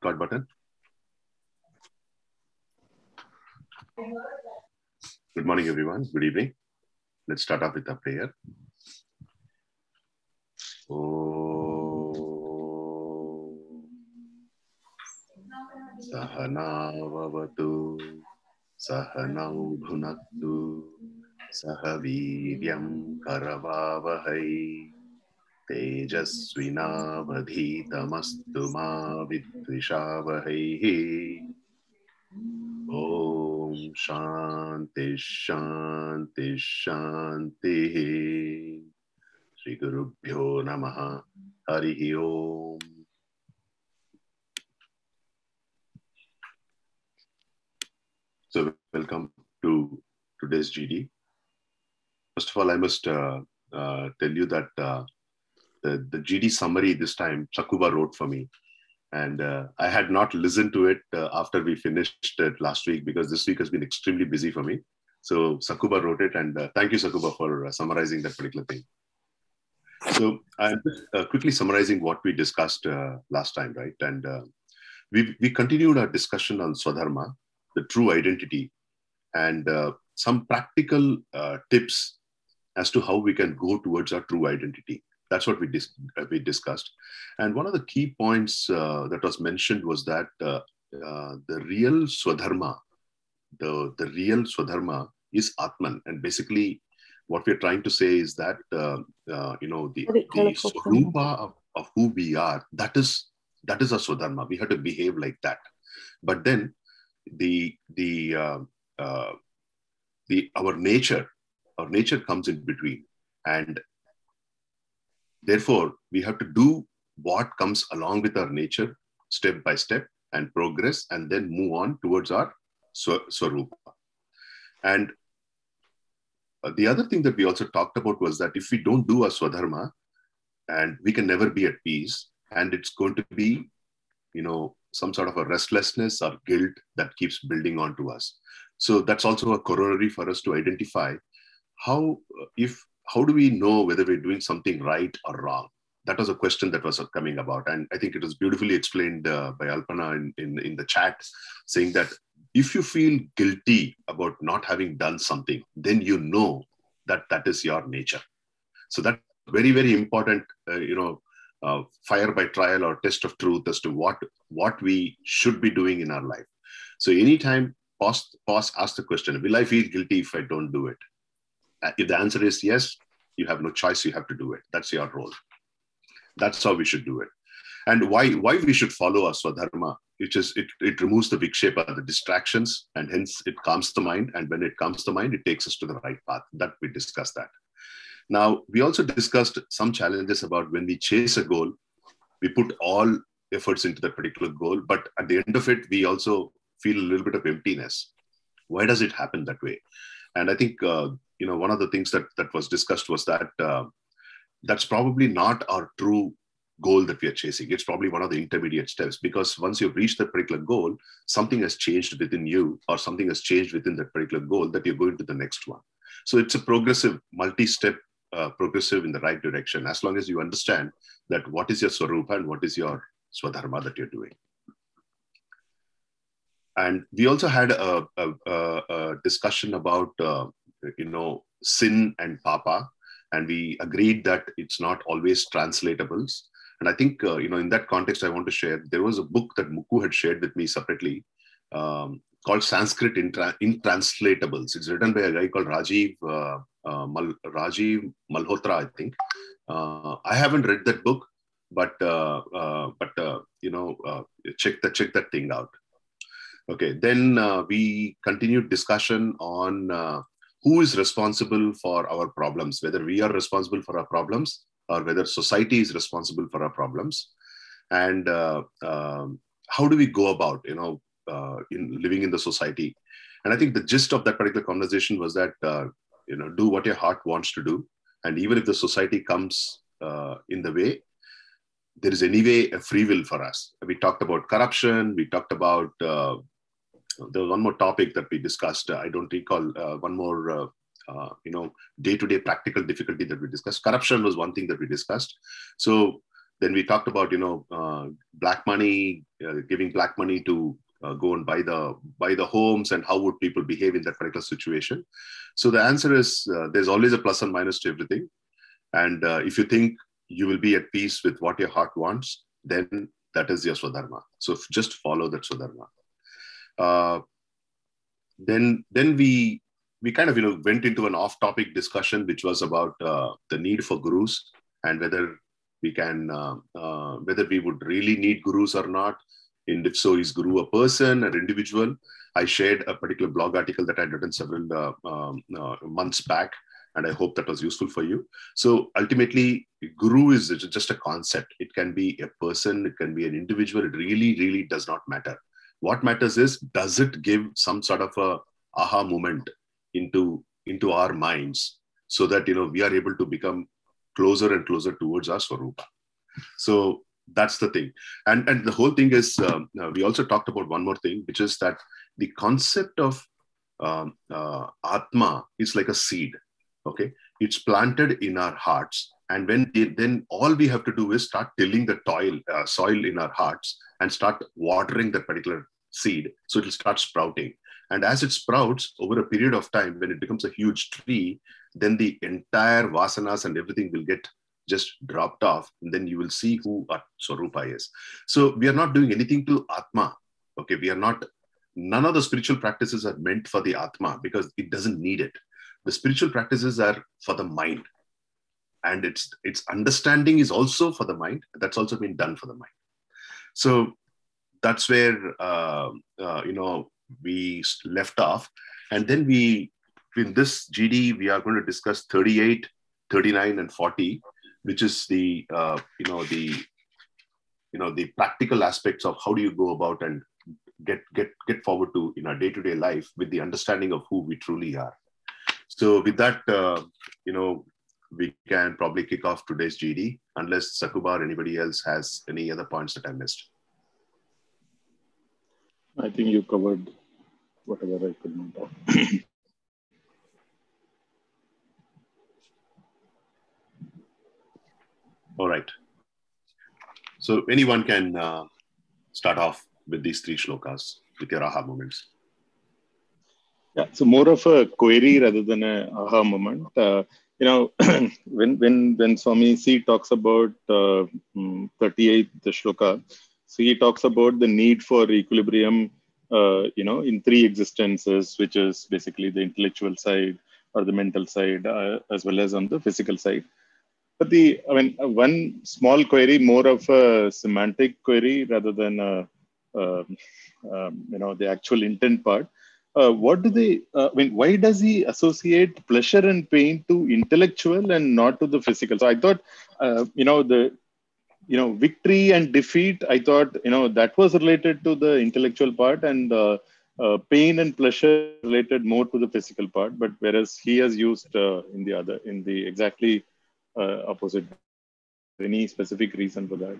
start button. Good morning, everyone. Good evening. Let's start off with a prayer. Om Sahana Vavatu, Sahana Hunatu, Sahaviryam Karavavahai, Tejasvi Navadhi Tamastu Ma Vidvishavahi. Om Shanti Shanti Shanti. Shri Gurubhyo Namaha. Harihi Om. So welcome to today's GD. First of all, I must tell you that the GD summary this time, Sakuba wrote for me. And I had not listened to it after we finished it last week, because this week has been extremely busy for me. So Sakuba wrote it, and thank you, Sakuba, for summarizing that particular thing. So I'm quickly summarizing what we discussed last time, right? And we continued our discussion on Swadharma, the true identity, and some practical tips as to how we can go towards our true identity. That's what we discussed. And one of the key points that was mentioned was that the real Swadharma, the real Swadharma is Atman. And basically what we're trying to say is that, the Swarupa of who we are, that is our Swadharma. We have to behave like that. But then our nature comes in between, and therefore, we have to do what comes along with our nature step by step and progress, and then move on towards our Swarupa. And the other thing that we also talked about was that if we don't do our Swadharma, and we can never be at peace, and it's going to be, some sort of a restlessness or guilt that keeps building onto us. So that's also a corollary for us to identify how do we know whether we're doing something right or wrong? That was a question that was coming about. And I think it was beautifully explained by Alpana in the chat, saying that if you feel guilty about not having done something, then you know that is your nature. So that's very, very important, fire by trial or test of truth as to what we should be doing in our life. So anytime, pause, ask the question, will I feel guilty if I don't do it? If the answer is yes, you have no choice. You have to do it. That's your role. That's how we should do it. And why we should follow our Swadharma, which is it removes the vikshepa, the distractions, and hence it calms the mind. And when it calms the mind, it takes us to the right path. That we discussed that. Now, we also discussed some challenges about when we chase a goal, we put all efforts into that particular goal, but at the end of it, we also feel a little bit of emptiness. Why does it happen that way? And I think, one of the things that was discussed was that that's probably not our true goal that we are chasing. It's probably one of the intermediate steps, because once you've reached that particular goal, something has changed within you, or something has changed within that particular goal that you're going to the next one. So it's a progressive, multi-step, progressive in the right direction, as long as you understand that what is your Swarupa and what is your Swadharma that you're doing. And we also had a discussion about sin and papa, and we agreed that it's not always translatables. And I think, in that context, I want to share, there was a book that Mukku had shared with me separately called Sanskrit Intranslatables. It's written by a guy called Rajiv Malhotra, I think. I haven't read that book, but check that thing out. Okay, then we continued discussion on who is responsible for our problems, whether we are responsible for our problems or whether society is responsible for our problems. And how do we go about, in living in the society? And I think the gist of that particular conversation was that, do what your heart wants to do. And even if the society comes in the way, there is anyway a free will for us. We talked about corruption. We talked about... there was one more topic that we discussed. I don't recall one more, day-to-day practical difficulty that we discussed. Corruption was one thing that we discussed. So Then we talked about, black money, giving black money to go and buy the homes, and how would people behave in that particular situation. So the answer is there's always a plus and minus to everything. And if you think you will be at peace with what your heart wants, then that is your Swadharma. So just follow that Swadharma. Then we kind of went into an off-topic discussion, which was about the need for gurus and whether we can whether we would really need gurus or not. And if so, is guru a person or individual? I shared a particular blog article that I had written several months back, and I hope that was useful for you. So ultimately, guru is just a concept. It can be a person, it can be an individual. It really, really does not matter. What matters is, does it give some sort of a aha moment into our minds, so that we are able to become closer and closer towards our Swarupa. So that's the thing. And the whole thing is, we also talked about one more thing, which is that the concept of Atma is like a seed. Okay, it's planted in our hearts, and then all we have to do is start tilling the soil in our hearts and start watering that particular seed, so it'll start sprouting. And as it sprouts over a period of time, when it becomes a huge tree, then the entire vasanas and everything will get just dropped off. And then you will see who our Swarupa is. So we are not doing anything to Atma. Okay, we are not, none of the spiritual practices are meant for the Atma, because it doesn't need it. The spiritual practices are for the mind. And its understanding is also for the mind. That's also been done for the mind. So that's where, we left off. And then in this GD, we are going to discuss 38, 39, and 40, which is the practical aspects of how do you go about and get forward to in our day-to-day life with the understanding of who we truly are. So with that, we can probably kick off today's GD, unless Sakuba or anybody else has any other points that I missed. I think you covered whatever I could not talk. All right. So anyone can start off with these three shlokas, with your aha moments. Yeah, so more of a query rather than an aha moment. When Swami C talks about 38th shloka, so he talks about the need for equilibrium, in three existences, which is basically the intellectual side or the mental side, as well as on the physical side. But one small query, more of a semantic query rather than the actual intent part. Why does he associate pleasure and pain to intellectual and not to the physical? So I thought, victory and defeat, I thought, that was related to the intellectual part, and pain and pleasure related more to the physical part. But whereas he has used in the opposite. Any specific reason for that?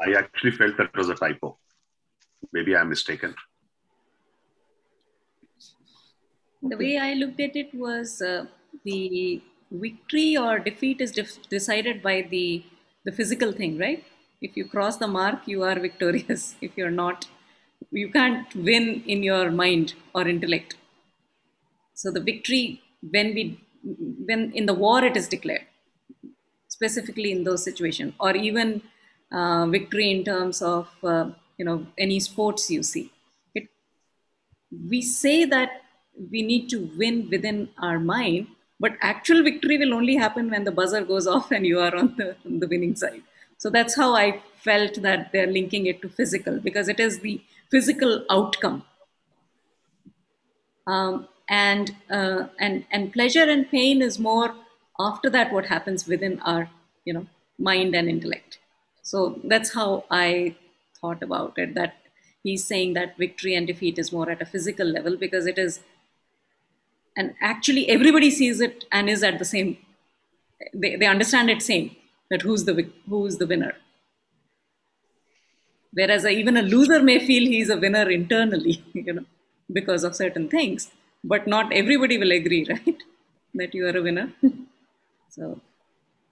I actually felt that was a typo. Maybe I'm mistaken. The way I looked at it was the victory or defeat is decided by the physical thing, right? If you cross the mark, you are victorious. If you're not, you can't win in your mind or intellect. So the victory, when in the war it is declared, specifically in those situations, or even victory in terms of, any sports you see. We say that we need to win within our mind, but actual victory will only happen when the buzzer goes off and you are on the winning side. So that's how I felt that they're linking it to physical, because it is the physical outcome. And pleasure and pain is more after that, what happens within our, mind and intellect. So that's how I thought about it, that he's saying that victory and defeat is more at a physical level, because it is. And actually, everybody sees it and is at the same. They understand it same, that who's the winner. Whereas even a loser may feel he's a winner internally, because of certain things. but not everybody will agree, right? That you are a winner. So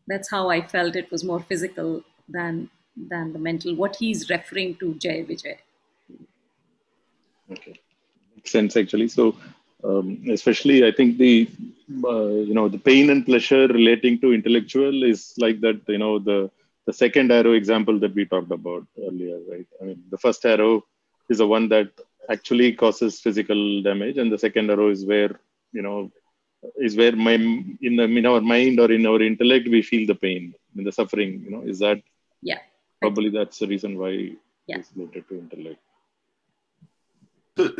that's how I felt. It was more physical than the mental, what he's referring to, Jai Vijay. Okay, makes sense actually. So especially I think the, the pain and pleasure relating to intellectual is like that, the second arrow example that we talked about earlier, right? I mean, the first arrow is the one that actually causes physical damage, and the second arrow is where, in our mind or in our intellect, we feel the pain and the suffering, is that? Yeah. Probably that's the reason why it's related to intellect. So,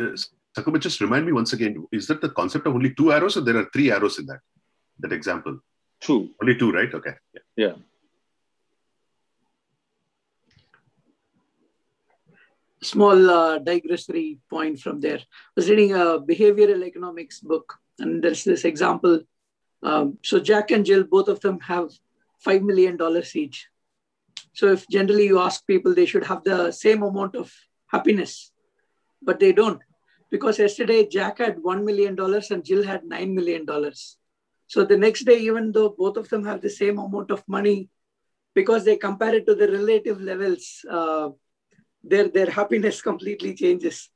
Sakuba, just remind me once again, is that the concept of only two arrows, or there are three arrows in that example? Two. Only two, right? Okay. Yeah. Small digressory point from there. I was reading a behavioral economics book, and there's this example. So Jack and Jill, both of them have $5 million each. So if generally you ask people, they should have the same amount of happiness, but they don't, because yesterday Jack had $1 million and Jill had $9 million. So the next day, even though both of them have the same amount of money, because they compare it to the relative levels, their happiness completely changes.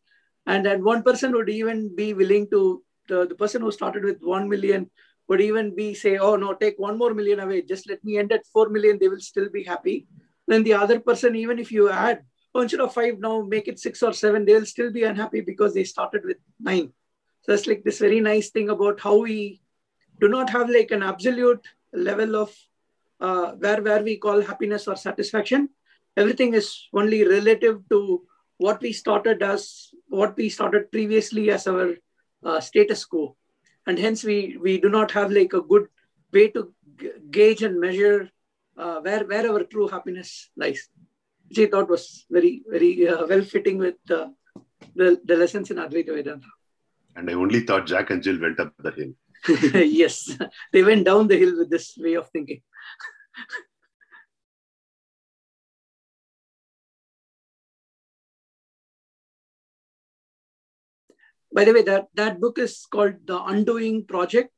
And one person would even be willing to, the person who started with 1 million would even be say, oh no, take one more million away. Just let me end at 4 million. They will still be happy. Then the other person, even if you add, oh, instead of 5, now make it 6 or 7, they'll still be unhappy because they started with 9. So it's like this very nice thing about how we do not have like an absolute level of where we call happiness or satisfaction. Everything is only relative to what we started as, what we started previously as our status quo. And hence we do not have like a good way to gauge and measure where our true happiness lies, which I thought was very, very well fitting with the lessons in Advaita Vedanta. And I only thought Jack and Jill went up the hill. Yes, they went down the hill with this way of thinking. By the way, that book is called The Undoing Project.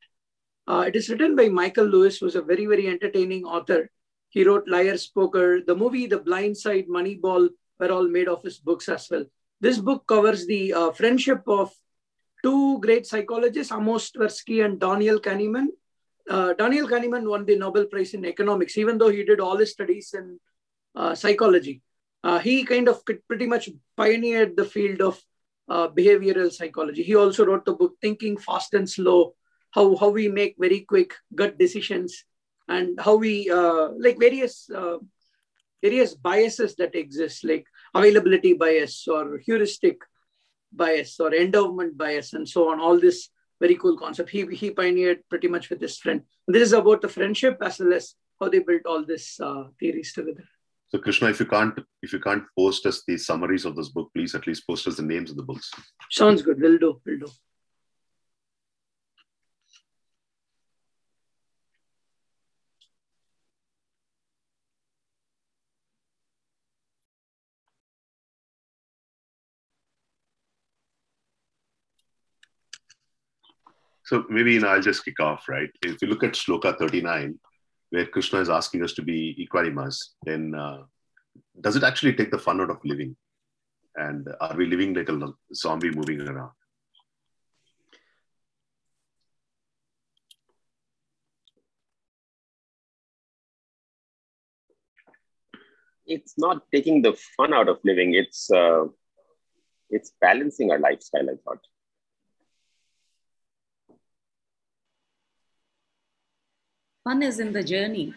It is written by Michael Lewis, who's a very, very entertaining author. He wrote Liar's Poker, the movie The Blind Side, Moneyball, were all made of his books as well. This book covers the friendship of two great psychologists, Amos Tversky and Daniel Kahneman. Daniel Kahneman won the Nobel Prize in Economics, even though he did all his studies in psychology. He kind of pretty much pioneered the field of behavioral psychology. He also wrote the book Thinking Fast and Slow, how we make very quick gut decisions, and how we like various biases that exist, like availability bias or heuristic bias or endowment bias and so on. All this very cool concept. He pioneered pretty much with his friend. This is about the friendship as well as how they built all these theories together. So Krishna, if you can't post us the summaries of this book, please at least post us the names of the books. Sounds good. Will do. So maybe I'll just kick off, right? If you look at Shloka 39, where Krishna is asking us to be equanimas, then does it actually take the fun out of living? And are we living like a zombie moving around? It's not taking the fun out of living. It's balancing our lifestyle, I thought. Fun is in the journey.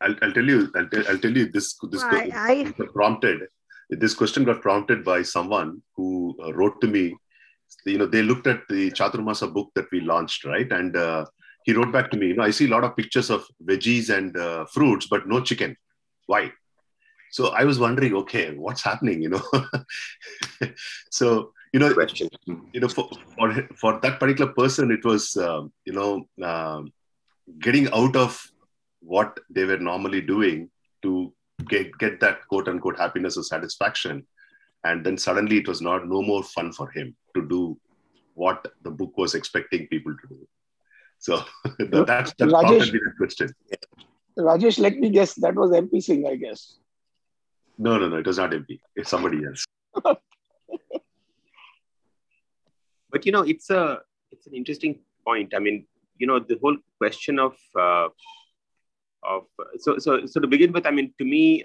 I'll tell you. This question got prompted by someone who wrote to me. They looked at the Chaturmasa book that we launched, right? And he wrote back to me. I see a lot of pictures of veggies and fruits, but no chicken. Why? So I was wondering, okay, what's happening? So. For that particular person, it was, getting out of what they were normally doing to get that quote unquote happiness or satisfaction. And then suddenly it was no more fun for him to do what the book was expecting people to do. So that's Rajesh, the question. Rajesh, let me guess, that was MP Singh, I guess. No, it was not MP. It's somebody else. But it's an interesting point. I mean, the whole question of so to begin with, I mean, to me,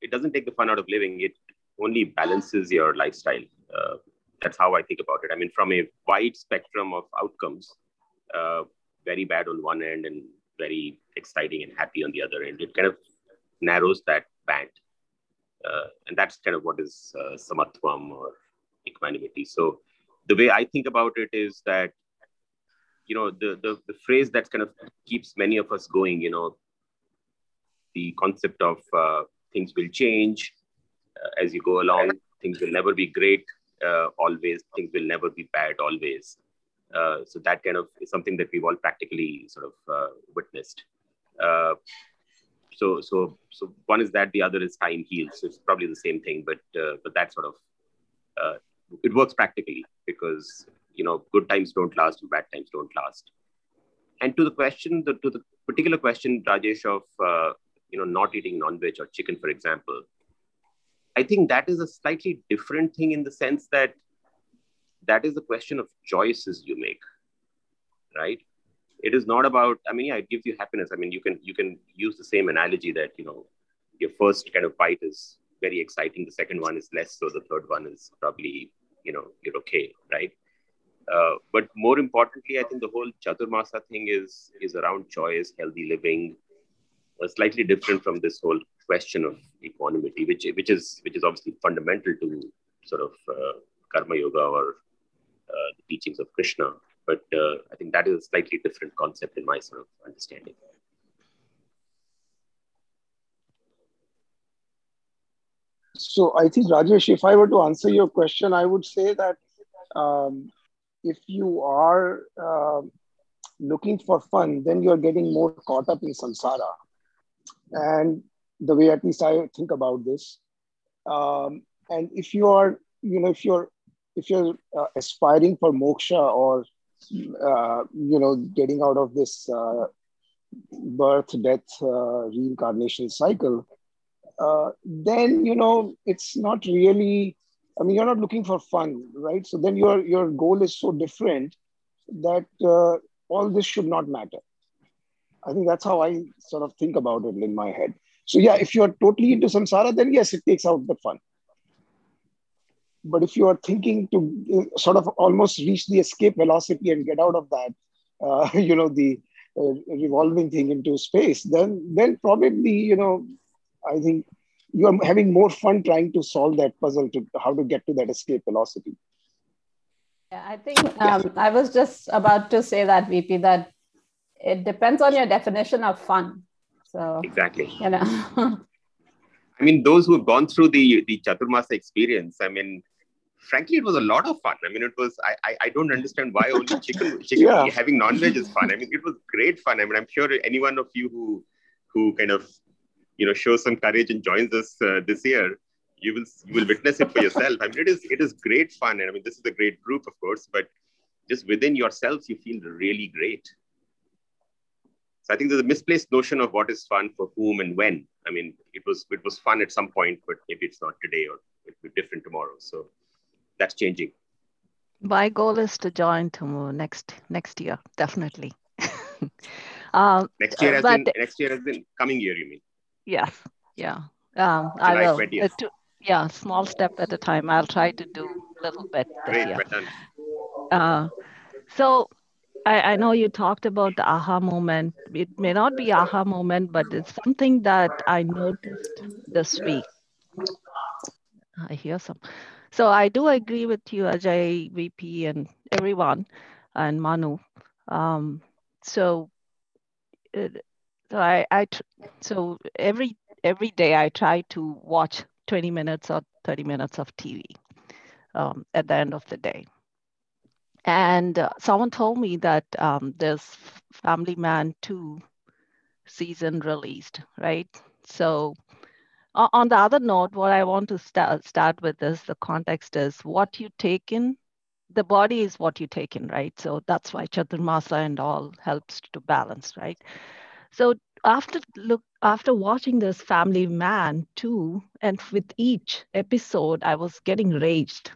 it doesn't take the fun out of living. It only balances your lifestyle. That's how I think about it. I mean, from a wide spectrum of outcomes, very bad on one end and very exciting and happy on the other end. It kind of narrows that band. And that's kind of what is samatvam or equanimity. So the way I think about it is that, the phrase that kind of keeps many of us going, the concept of things will change as you go along. Things will never be great always. Things will never be bad always. So that kind of is something that we've all practically sort of witnessed. So one is that, the other is time heals. So it's probably the same thing, but that sort of, it works practically because, good times don't last and bad times don't last. And to the question, to the particular question, Rajesh, of, not eating non-veg or chicken, for example, I think that is a slightly different thing in the sense that that is the question of choices you make, right? It is not about, it gives you happiness. I mean, you can use the same analogy that, your first kind of bite is very exciting. The second one is less. So the third one is probably, you're okay, right? But more importantly, I think the whole Chaturmasa thing is around choice, healthy living, slightly different from this whole question of equanimity, which is obviously fundamental to sort of Karma Yoga or the teachings of Krishna. But I think that is a slightly different concept in my sort of understanding. So I think, Rajesh, if I were to answer your question, I would say that if you are looking for fun, then you're getting more caught up in samsara. And the way at least I think about this. And if you are, if you're aspiring for moksha or getting out of this birth, death, reincarnation cycle, then, it's not really, you're not looking for fun, right? So then your goal is so different that all this should not matter. I think that's how I sort of think about it in my head. So yeah, if you're totally into samsara, then yes, it takes out the fun. But if you are thinking to sort of almost reach the escape velocity and get out of that, the revolving thing into space, then probably, I think you are having more fun trying to solve that puzzle to how to get to that escape velocity. Yeah, I think I was just about to say that, VP, that it depends on your definition of fun. So exactly. Those who have gone through the Chaturmasa experience, frankly, it was a lot of fun. It was, I don't understand why only chicken yeah. Having non-veg is fun. It was great fun. I'm sure any one of you who kind of, shows some courage and joins us this year, you will witness it for yourself. It is great fun. And this is a great group, of course, but just within yourselves, you feel really great. So I think there's a misplaced notion of what is fun for whom and when. It was fun at some point, but maybe it's not today, or it'll be different tomorrow. So that's changing. My goal is to join tomorrow next year, definitely. Next year as in coming year, you mean? Yes. Yeah. I will. Small step at a time. I'll try to do a little bit this year. So I know you talked about the aha moment. It may not be aha moment, but it's something that I noticed this week. I hear some. So I do agree with you, Ajay, VP, and everyone, and Manu. So every day I try to watch 20 minutes or 30 minutes of TV at the end of the day. And someone told me that this Family Man 2 season released, right? So On the other note, what I want to start with is the context is what you take in. The body is what you take in, right? So that's why Chaturmasa and all helps to balance, right? So after watching this Family Man 2, and with each episode, I was getting raged.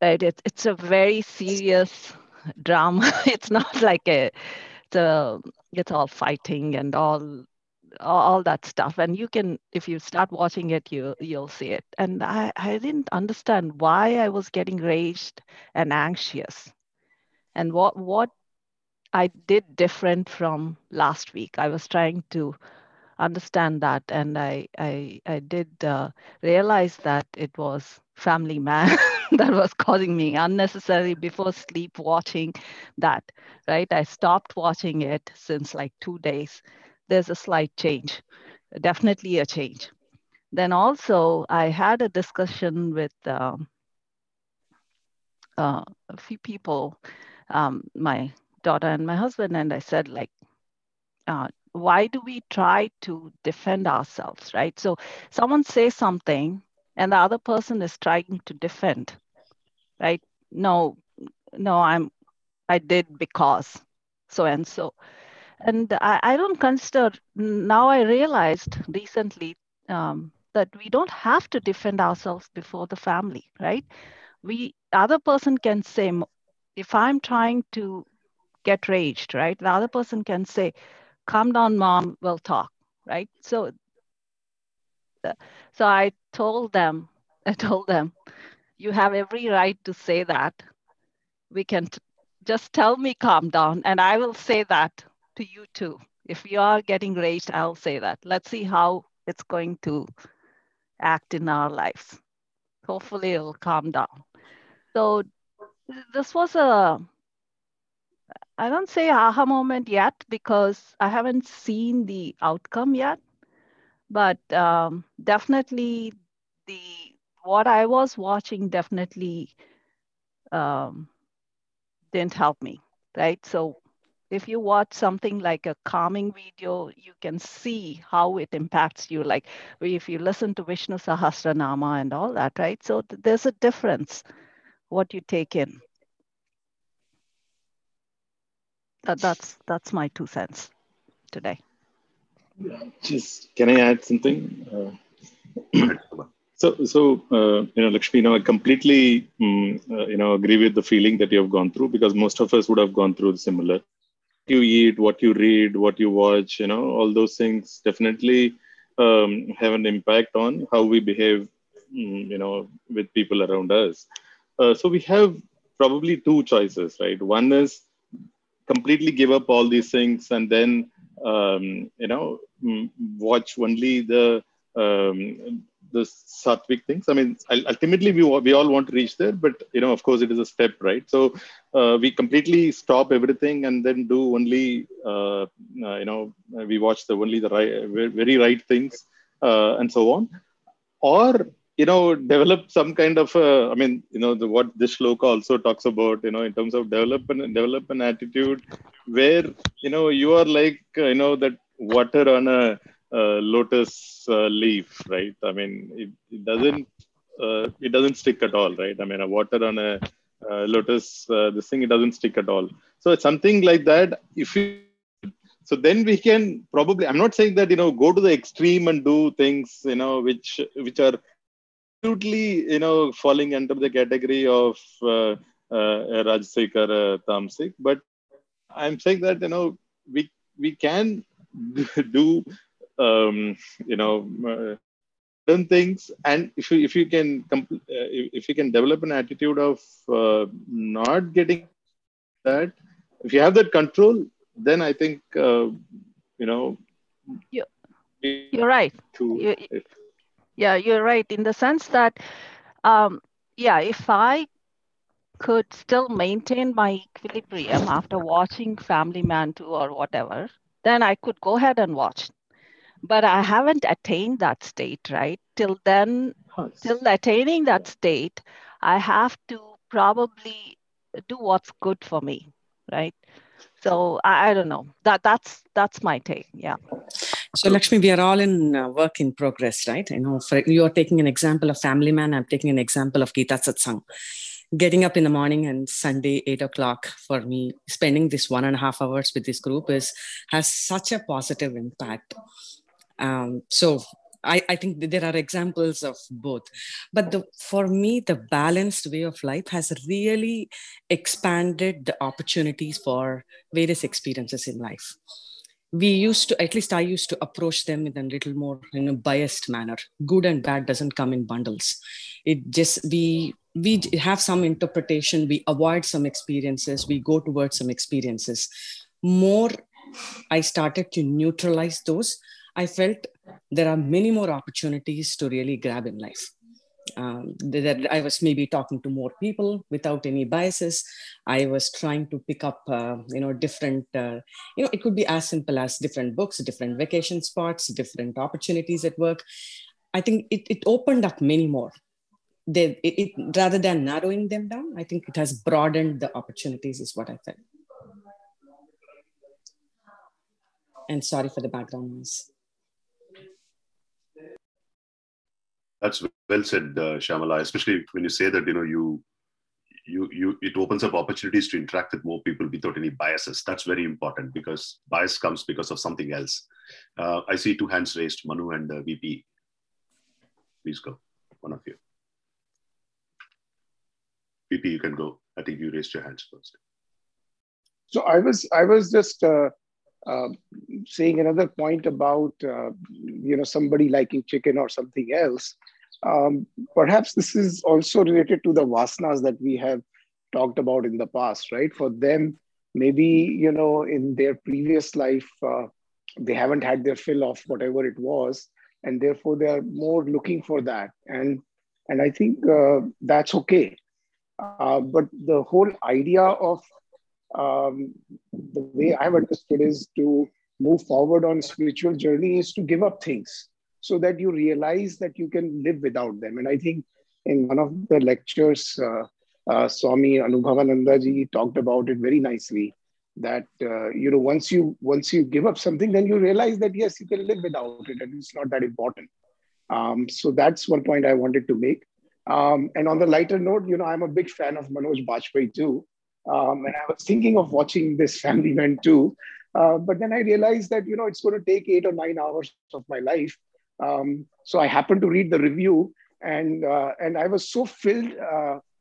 Right? It's a very serious drama. It's not like it's all fighting and all that stuff, and you can, if you start watching it, you'll see it. And I didn't understand why I was getting raged and anxious, and what I did different from last week. I was trying to understand that, and I did realize that it was Family Man that was causing me unnecessary before sleep watching that, right? I stopped watching it since like 2 days. There's a slight change, definitely a change. Then also, I had a discussion with a few people, my daughter and my husband, and I said, like, why do we try to defend ourselves, right? So someone says something, and the other person is trying to defend, right? No, I did because so and so. And I don't consider, now I realized recently that we don't have to defend ourselves before the family, right? Other person can say, if I'm trying to get raged, right? The other person can say, calm down, mom, we'll talk, right? So I told them, you have every right to say that. We can just tell me, calm down, and I will say that to you too. If you are getting raged, I'll say that. Let's see how it's going to act in our lives. Hopefully it'll calm down. So this was I don't say aha moment yet because I haven't seen the outcome yet, but definitely what I was watching definitely didn't help me, right? So if you watch something like a calming video, you can see how it impacts you. Like if you listen to Vishnu Sahasranama and all that, right? So there's a difference what you take in. That's my 2 cents today. Can I add something? So Lakshmi, I completely agree with the feeling that you have gone through, because most of us would have gone through similar. You eat, what you read, what you watch, all those things definitely have an impact on how we behave, with people around us. So we have probably two choices, right? One is completely give up all these things and then, watch only the Sattvic things. I mean, ultimately we all want to reach there, but of course it is a step, right? So we completely stop everything and then do only, we watch only the very right things and so on. Or, develop some kind of, what this shloka also talks about, in terms of develop an attitude where, you are like, that water on a lotus leaf, right? I mean, it doesn't stick at all, right? I mean, a water on a lotus, it doesn't stick at all. So it's something like that. So then we can probably, I'm not saying that, go to the extreme and do things, which are absolutely, falling under the category of Rajasic or Tamasic. But I'm saying that, we can do, things, and if you can develop an attitude of not getting that, if you have that control, then I think you're right. You're right in the sense that if I could still maintain my equilibrium after watching Family Man 2 or whatever, then I could go ahead and watch. But I haven't attained that state, right? Till attaining that state, I have to probably do what's good for me, right? So I don't know. That's my take. Yeah. So Lakshmi, we are all in work in progress, right? You know, you are taking an example of Family Man. I'm taking an example of Gita Satsang. Getting up in the morning and Sunday, 8 o'clock for me, spending this 1.5 hours with this group has such a positive impact. So I think that there are examples of both. But for me, the balanced way of life has really expanded the opportunities for various experiences in life. We used to, at least I used to approach them in a little more in a biased manner. Good and bad doesn't come in bundles. It just, we have some interpretation, we avoid some experiences, we go towards some experiences. More I started to neutralize those, I felt there are many more opportunities to really grab in life. That I was maybe talking to more people without any biases. I was trying to pick up, different, it could be as simple as different books, different vacation spots, different opportunities at work. I think it opened up many more. Rather than narrowing them down, I think it has broadened the opportunities is what I felt. And sorry for the background noise. That's well said, Shyamala, especially when you say that, it opens up opportunities to interact with more people without any biases. That's very important because bias comes because of something else. I see two hands raised, Manu and VP. Please go, one of you. VP, you can go. I think you raised your hands first. So I was just saying another point about, somebody liking chicken or something else. Perhaps this is also related to the vasanas that we have talked about in the past, right? For them, maybe, in their previous life, they haven't had their fill of whatever it was, and therefore they are more looking for that. And I think that's okay. But the whole idea of the way I've understood is to move forward on spiritual journey is to give up things, so that you realize that you can live without them. And I think in one of the lectures, Swami Anubhavananda ji talked about it very nicely, that, once you give up something, then you realize that, yes, you can live without it and it's not that important. So that's one point I wanted to make. And on the lighter note, I'm a big fan of Manoj Bajpayee too. And I was thinking of watching this Family Man too. But then I realized that, it's going to take 8 or 9 hours of my life. So I happened to read the review, and I was so filled,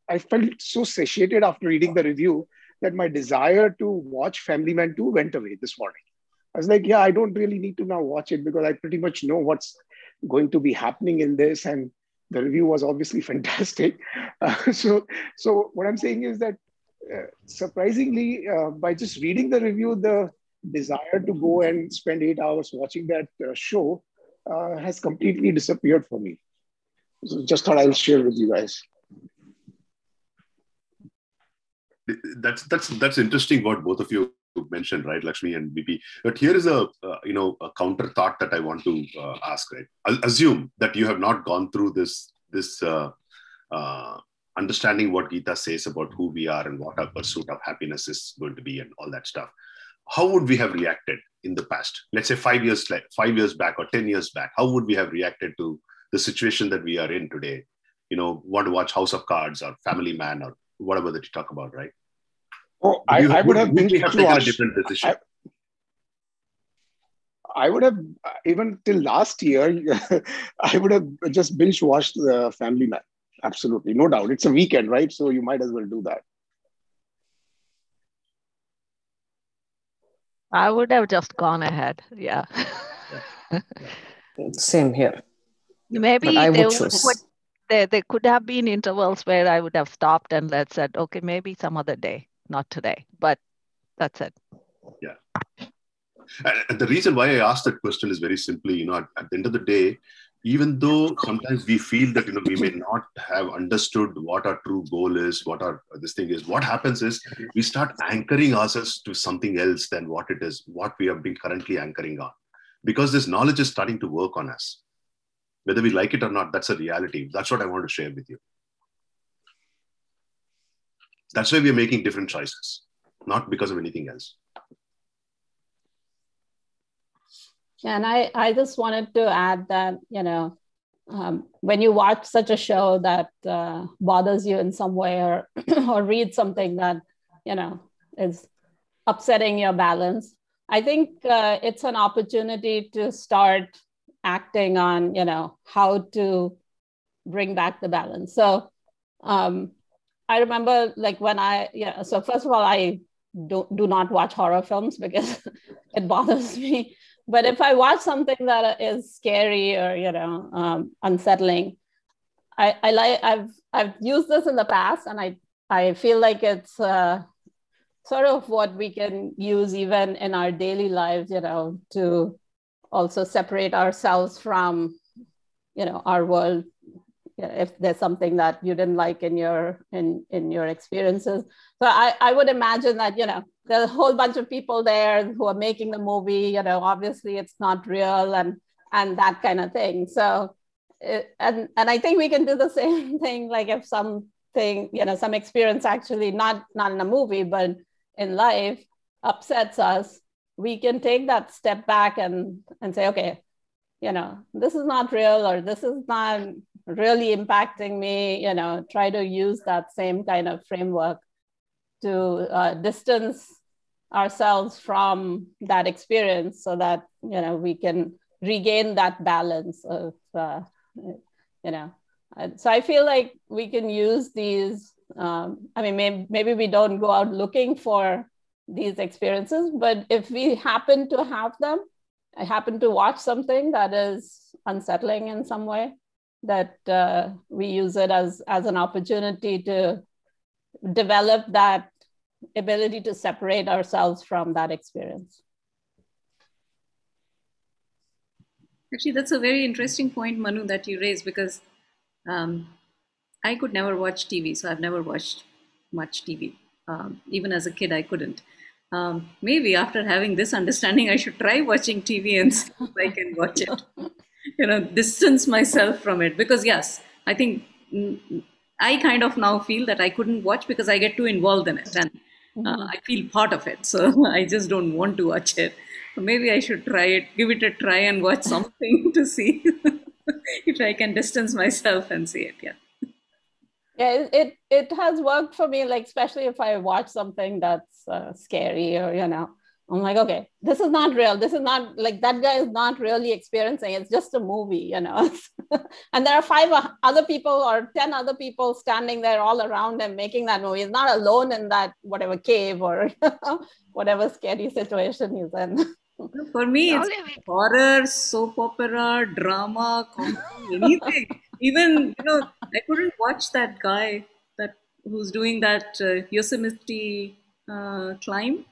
I felt so satiated after reading the review that my desire to watch Family Man 2 went away this morning. I was like, yeah, I don't really need to now watch it because I pretty much know what's going to be happening in this. And the review was obviously fantastic. So what I'm saying is that surprisingly, by just reading the review, the desire to go and spend 8 hours watching that show has completely disappeared for me. So just thought I'll share with you guys. That's interesting what both of you mentioned, right, Lakshmi and BP. But here is a counter thought that I want to ask, right? I'll assume that you have not gone through this understanding what Gita says about who we are and what our pursuit of happiness is going to be and all that stuff. How would we have reacted in the past? Let's say 5 years back or 10 years back, how would we have reacted to the situation that we are in today? Want to watch House of Cards or Family Man or whatever that you talk about, right? Oh, I would have been taken a different decision. I would have, even till last year, I would have just binge watched the Family Man. Absolutely, no doubt. It's a weekend, right? So you might as well do that. I would have just gone ahead. Yeah. Same here. Maybe there could have been intervals where I would have stopped and let's said, okay, maybe some other day, not today, but that's it. Yeah. And the reason why I asked that question is very simply, at the end of the day, even though sometimes we feel that, we may not have understood what our true goal is, what our this thing is, what happens is we start anchoring ourselves to something else than what it is, what we have been currently anchoring on, because this knowledge is starting to work on us. Whether we like it or not, that's a reality. That's what I want to share with you. That's why we are making different choices, not because of anything else. And I just wanted to add that, you know, when you watch such a show that bothers you in some way, or or read something that, you know, is upsetting your balance, I think it's an opportunity to start acting on, you know, how to bring back the balance. So I remember, like, when I, yeah, so first of all, I do not watch horror films because it bothers me. But if I watch something that is scary or, you know, unsettling, I've used this in the past, and I feel like it's sort of what we can use even in our daily lives, you know, to also separate ourselves from, you know, our world. You know, if there's something that you didn't like in your experiences. So I would imagine that, you know, there's a whole bunch of people there who are making the movie, you know, obviously it's not real and that kind of thing. So, and I think we can do the same thing, like if something, you know, some experience actually not in a movie, but in life upsets us, we can take that step back and say, okay, you know, this is not real, or this is not really impacting me, you know, try to use that same kind of framework to distance ourselves from that experience so that, you know, we can regain that balance of, you know. So I feel like we can use these, I mean, maybe we don't go out looking for these experiences, but if we happen to have them, I happen to watch something that is unsettling in some way, that we use it as an opportunity to develop that ability to separate ourselves from that experience. Actually, that's a very interesting point, Manu, that you raised, because I could never watch TV. So I've never watched much TV. Even as a kid, I couldn't. Maybe after having this understanding, I should try watching TV and see if I can watch it, you know, distance myself from it. Because yes, I think I kind of now feel that I couldn't watch because I get too involved in it, and I feel part of it. So I just don't want to watch it. Maybe I should try it, give it a try and watch something to see if I can distance myself and see it. Yeah. Yeah, it has worked for me, like, especially if I watch something that's scary, or, you know, I'm like, okay, this is not real. This is not, like, that guy is not really experiencing. It's just a movie, you know. And there are 5 other people or 10 other people standing there all around him making that movie. He's not alone in that whatever cave or whatever scary situation he's in. For me, it's horror, soap opera, drama, comedy, anything. Even, you know, I couldn't watch that guy who's doing that Yosemite climb.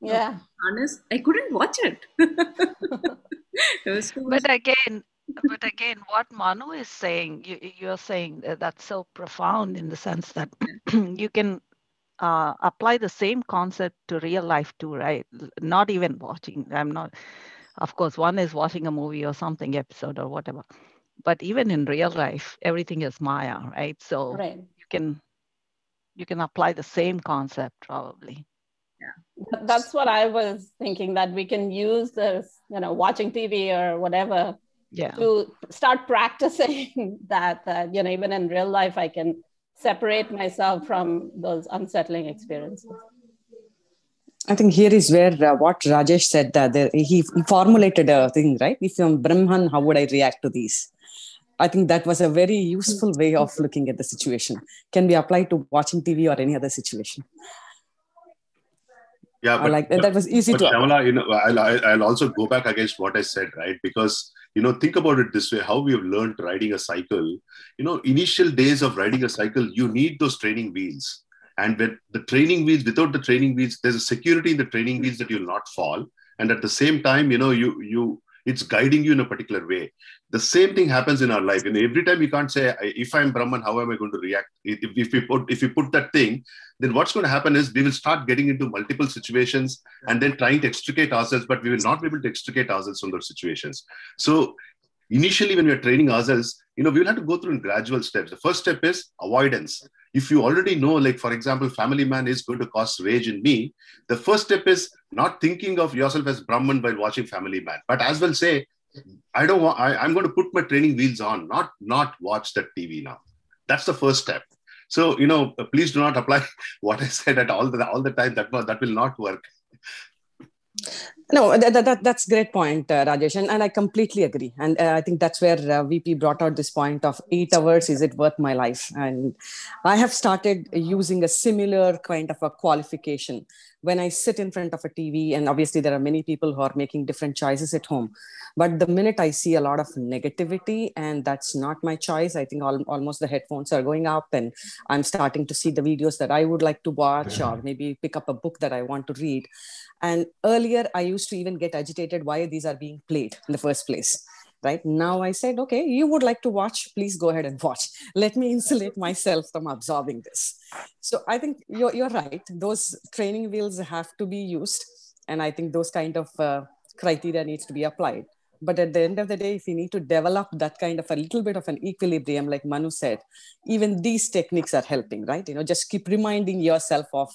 Yeah. Honest, I couldn't watch it. It was too much. But again, what Manu is saying, you're saying that's so profound in the sense that you can apply the same concept to real life too, right? Not even watching. Of course, one is watching a movie or something, episode or whatever. But even in real life, everything is Maya, right? So right. You can apply the same concept probably. Yeah, that's what I was thinking, that we can use this, you know, watching TV or whatever, to start practicing that, you know, even in real life, I can separate myself from those unsettling experiences. I think here is where what Rajesh said, he formulated a thing, right? If I'm Brahman, how would I react to these? I think that was a very useful way of looking at the situation. Can be applied to watching TV or any other situation. Yeah, but, like that was easy to. Shyamala, you know, I'll also go back against what I said, right? Because, you know, think about it this way: how we have learned riding a cycle. You know, initial days of riding a cycle, you need those training wheels, and with the training wheels, without the training wheels, there's a security in the training wheels that you'll not fall, and at the same time, you know, it's guiding you in a particular way. The same thing happens in our life. And every time you can't say, if I'm Brahman, how am I going to react? If we put that thing, then what's going to happen is we will start getting into multiple situations and then trying to extricate ourselves, but we will not be able to extricate ourselves from those situations. So initially when we are training ourselves, you know, we'll have to go through in gradual steps. The first step is avoidance. If you already know, like, for example, Family Man is going to cause rage in me, the first step is not thinking of yourself as Brahman while watching Family Man, but as well say, I don't want, I'm going to put my training wheels on, not watch that TV now. That's the first step. So, you know, please do not apply what I said at all the time. That will not work. No, that's a great point, Rajesh. And I completely agree. And I think that's where VP brought out this point of 8 hours, is it worth my life? And I have started using a similar kind of a qualification. When I sit in front of a TV, and obviously there are many people who are making different choices at home, but the minute I see a lot of negativity and that's not my choice, I think almost the headphones are going up and I'm starting to see the videos that I would like to watch or maybe pick up a book that I want to read. And earlier I used to even get agitated why these are being played in the first place. Right now I said, okay, you would like to watch, please go ahead and watch. Let me insulate myself from absorbing this. So I think you're right. Those training wheels have to be used. And I think those kind of criteria needs to be applied. But at the end of the day, if you need to develop that kind of a little bit of an equilibrium, like Manu said, even these techniques are helping, right? You know, just keep reminding yourself of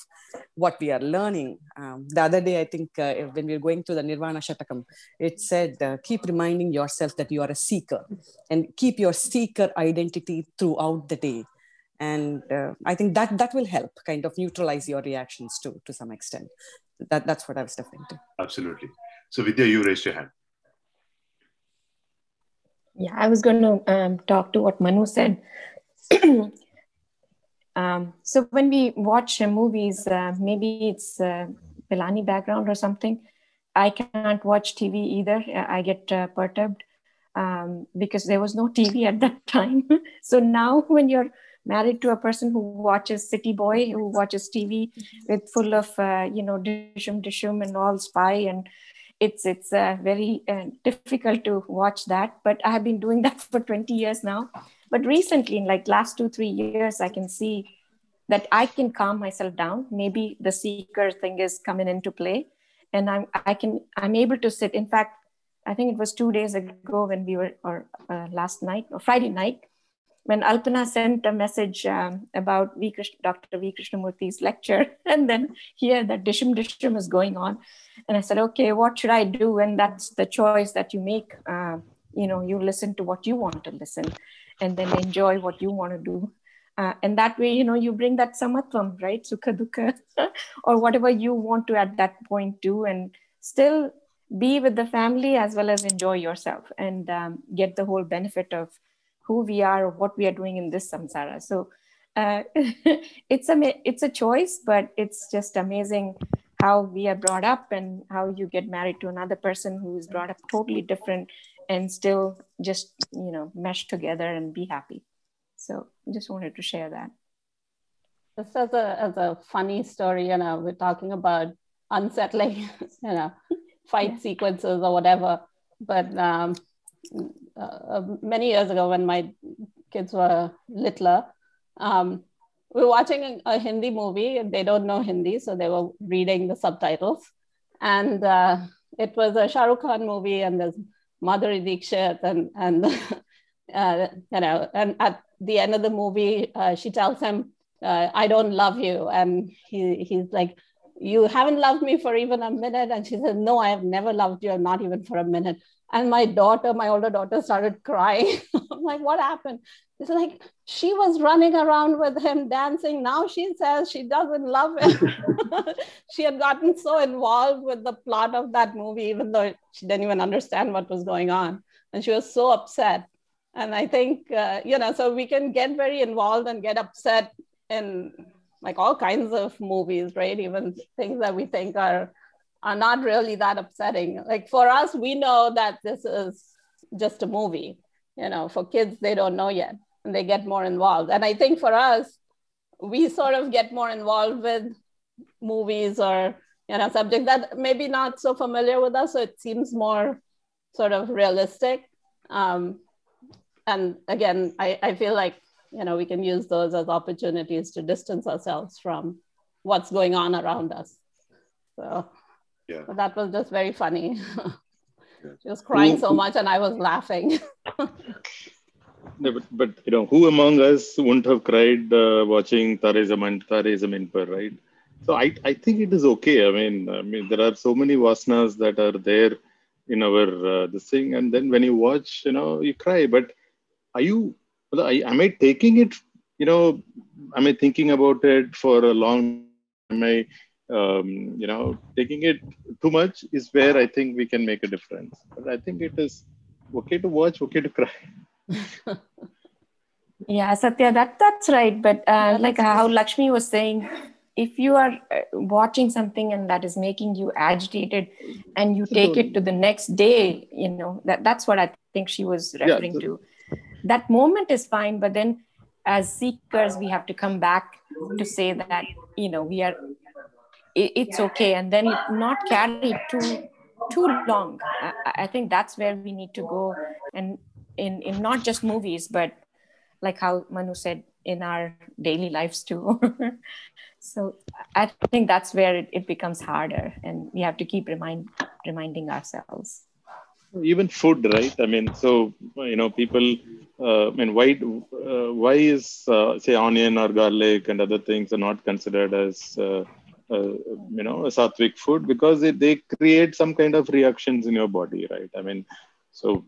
what we are learning. The other day, I think when we were going through the Nirvana Shatakam, it said, keep reminding yourself that you are a seeker and keep your seeker identity throughout the day. And I think that will help kind of neutralize your reactions to some extent. That's what I was referring to. Absolutely. So Vidya, you raised your hand. Yeah, I was going to talk to what Manu said. So when we watch movies, maybe it's Pilani background or something. I can't watch TV either. I get perturbed because there was no TV at that time. So now when you're married to a person who watches City Boy, who watches TV with full of, you know, Dishum and all spy, and it's very difficult to watch that, but I have been doing that for 20 years now. But recently, in like last 2-3 years, I can see that I can calm myself down. Maybe the seeker thing is coming into play, and I'm able to sit. In fact, I think it was 2 days ago when we were, or last night or Friday night, when Alpana sent a message about Dr. V. Krishnamurthy's lecture, and then here that Dishum is going on. And I said, okay, what should I do? And that's the choice that you make. You know, you listen to what you want to listen and then enjoy what you want to do. And that way, you know, you bring that samatvam, right? Sukha dukha, or whatever you want to at that point do, and still be with the family as well as enjoy yourself and get the whole benefit of who we are or what we are doing in this samsara. So it's a choice, but it's just amazing how we are brought up and how you get married to another person who is brought up totally different and still just, you know, mesh together and be happy. So just wanted to share that. Just as a funny story, you know, we're talking about unsettling, you know, fight sequences or whatever, but many years ago when my kids were littler, we were watching a Hindi movie. They don't know Hindi, so they were reading the subtitles. And it was a Shah Rukh Khan movie, and there's Madhuri Dixit, and you know. And at the end of the movie, she tells him, "I don't love you," and he's like, "You haven't loved me for even a minute." And she says, "No, I have never loved you, not even for a minute." And my older daughter started crying. I'm like, what happened? It's like, she was running around with him, dancing. Now she says she doesn't love him. She had gotten so involved with the plot of that movie, even though she didn't even understand what was going on. And she was so upset. And I think, you know, so we can get very involved and get upset in like all kinds of movies, right? Even things that we think are not really that upsetting. Like for us, we know that this is just a movie, you know. For kids, they don't know yet, and they get more involved. And I think for us, we sort of get more involved with movies or, you know, subject that maybe not so familiar with us. So it seems more sort of realistic. And again, I feel like, you know, we can use those as opportunities to distance ourselves from what's going on around us. So. Yeah. That was just very funny. She was crying so much and I was laughing. No, but you know, who among us wouldn't have cried watching Tare Zameen Par, right? So I think it is okay. I mean, there are so many vasanas that are there in our this thing, and then when you watch, you know, you cry. But are you? Am I taking it? You know, am I thinking about it for a long? Am I, you know, taking it too much? Is where I think we can make a difference. But I think it is okay to watch, okay to cry. Yeah, Satya, that's right. But yeah, like how Lakshmi was saying, if you are watching something and that is making you agitated and you take it to the next day, you know, that's what I think she was referring to. That moment is fine, but then as seekers, we have to come back to say that, you know, we are, it's okay. And then not carry too long. I think that's where we need to go. And in not just movies, but like how Manu said, in our daily lives too. So I think that's where it becomes harder, and we have to keep reminding ourselves. Even food, right? I mean, so, you know, people, I mean, why is, say, onion or garlic and other things are not considered as, you know, a sattvic food? Because they create some kind of reactions in your body, right? I mean, so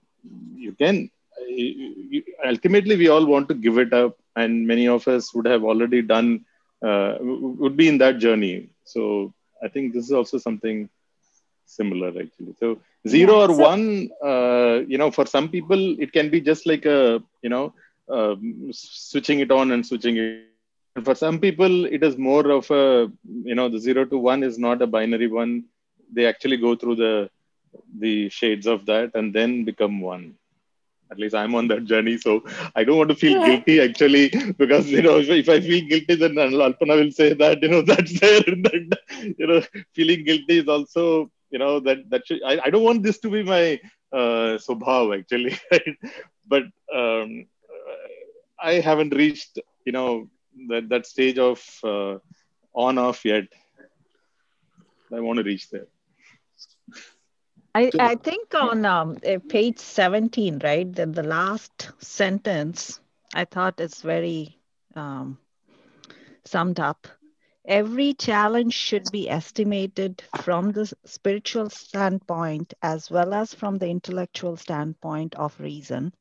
you can... Ultimately, we all want to give it up, and many of us would have already done, would be in that journey. So I think this is also something similar, actually. So zero or one, you know, for some people, it can be just like a, you know, switching it on and switching it. And for some people, it is more of a, you know, the 0 to 1 is not a binary one. They actually go through the shades of that and then become one. At least I'm on that journey, so I don't want to feel guilty, actually, because, you know, if I feel guilty, then Alpana will say that, you know, that's there. That, you know, feeling guilty is also, you know, I don't want this to be my swabhav, actually. Right? But I haven't reached, you know, that stage of on-off yet. I want to reach there. I think on page 17, right, the last sentence, I thought it's very summed up. Every challenge should be estimated from the spiritual standpoint as well as from the intellectual standpoint of reason,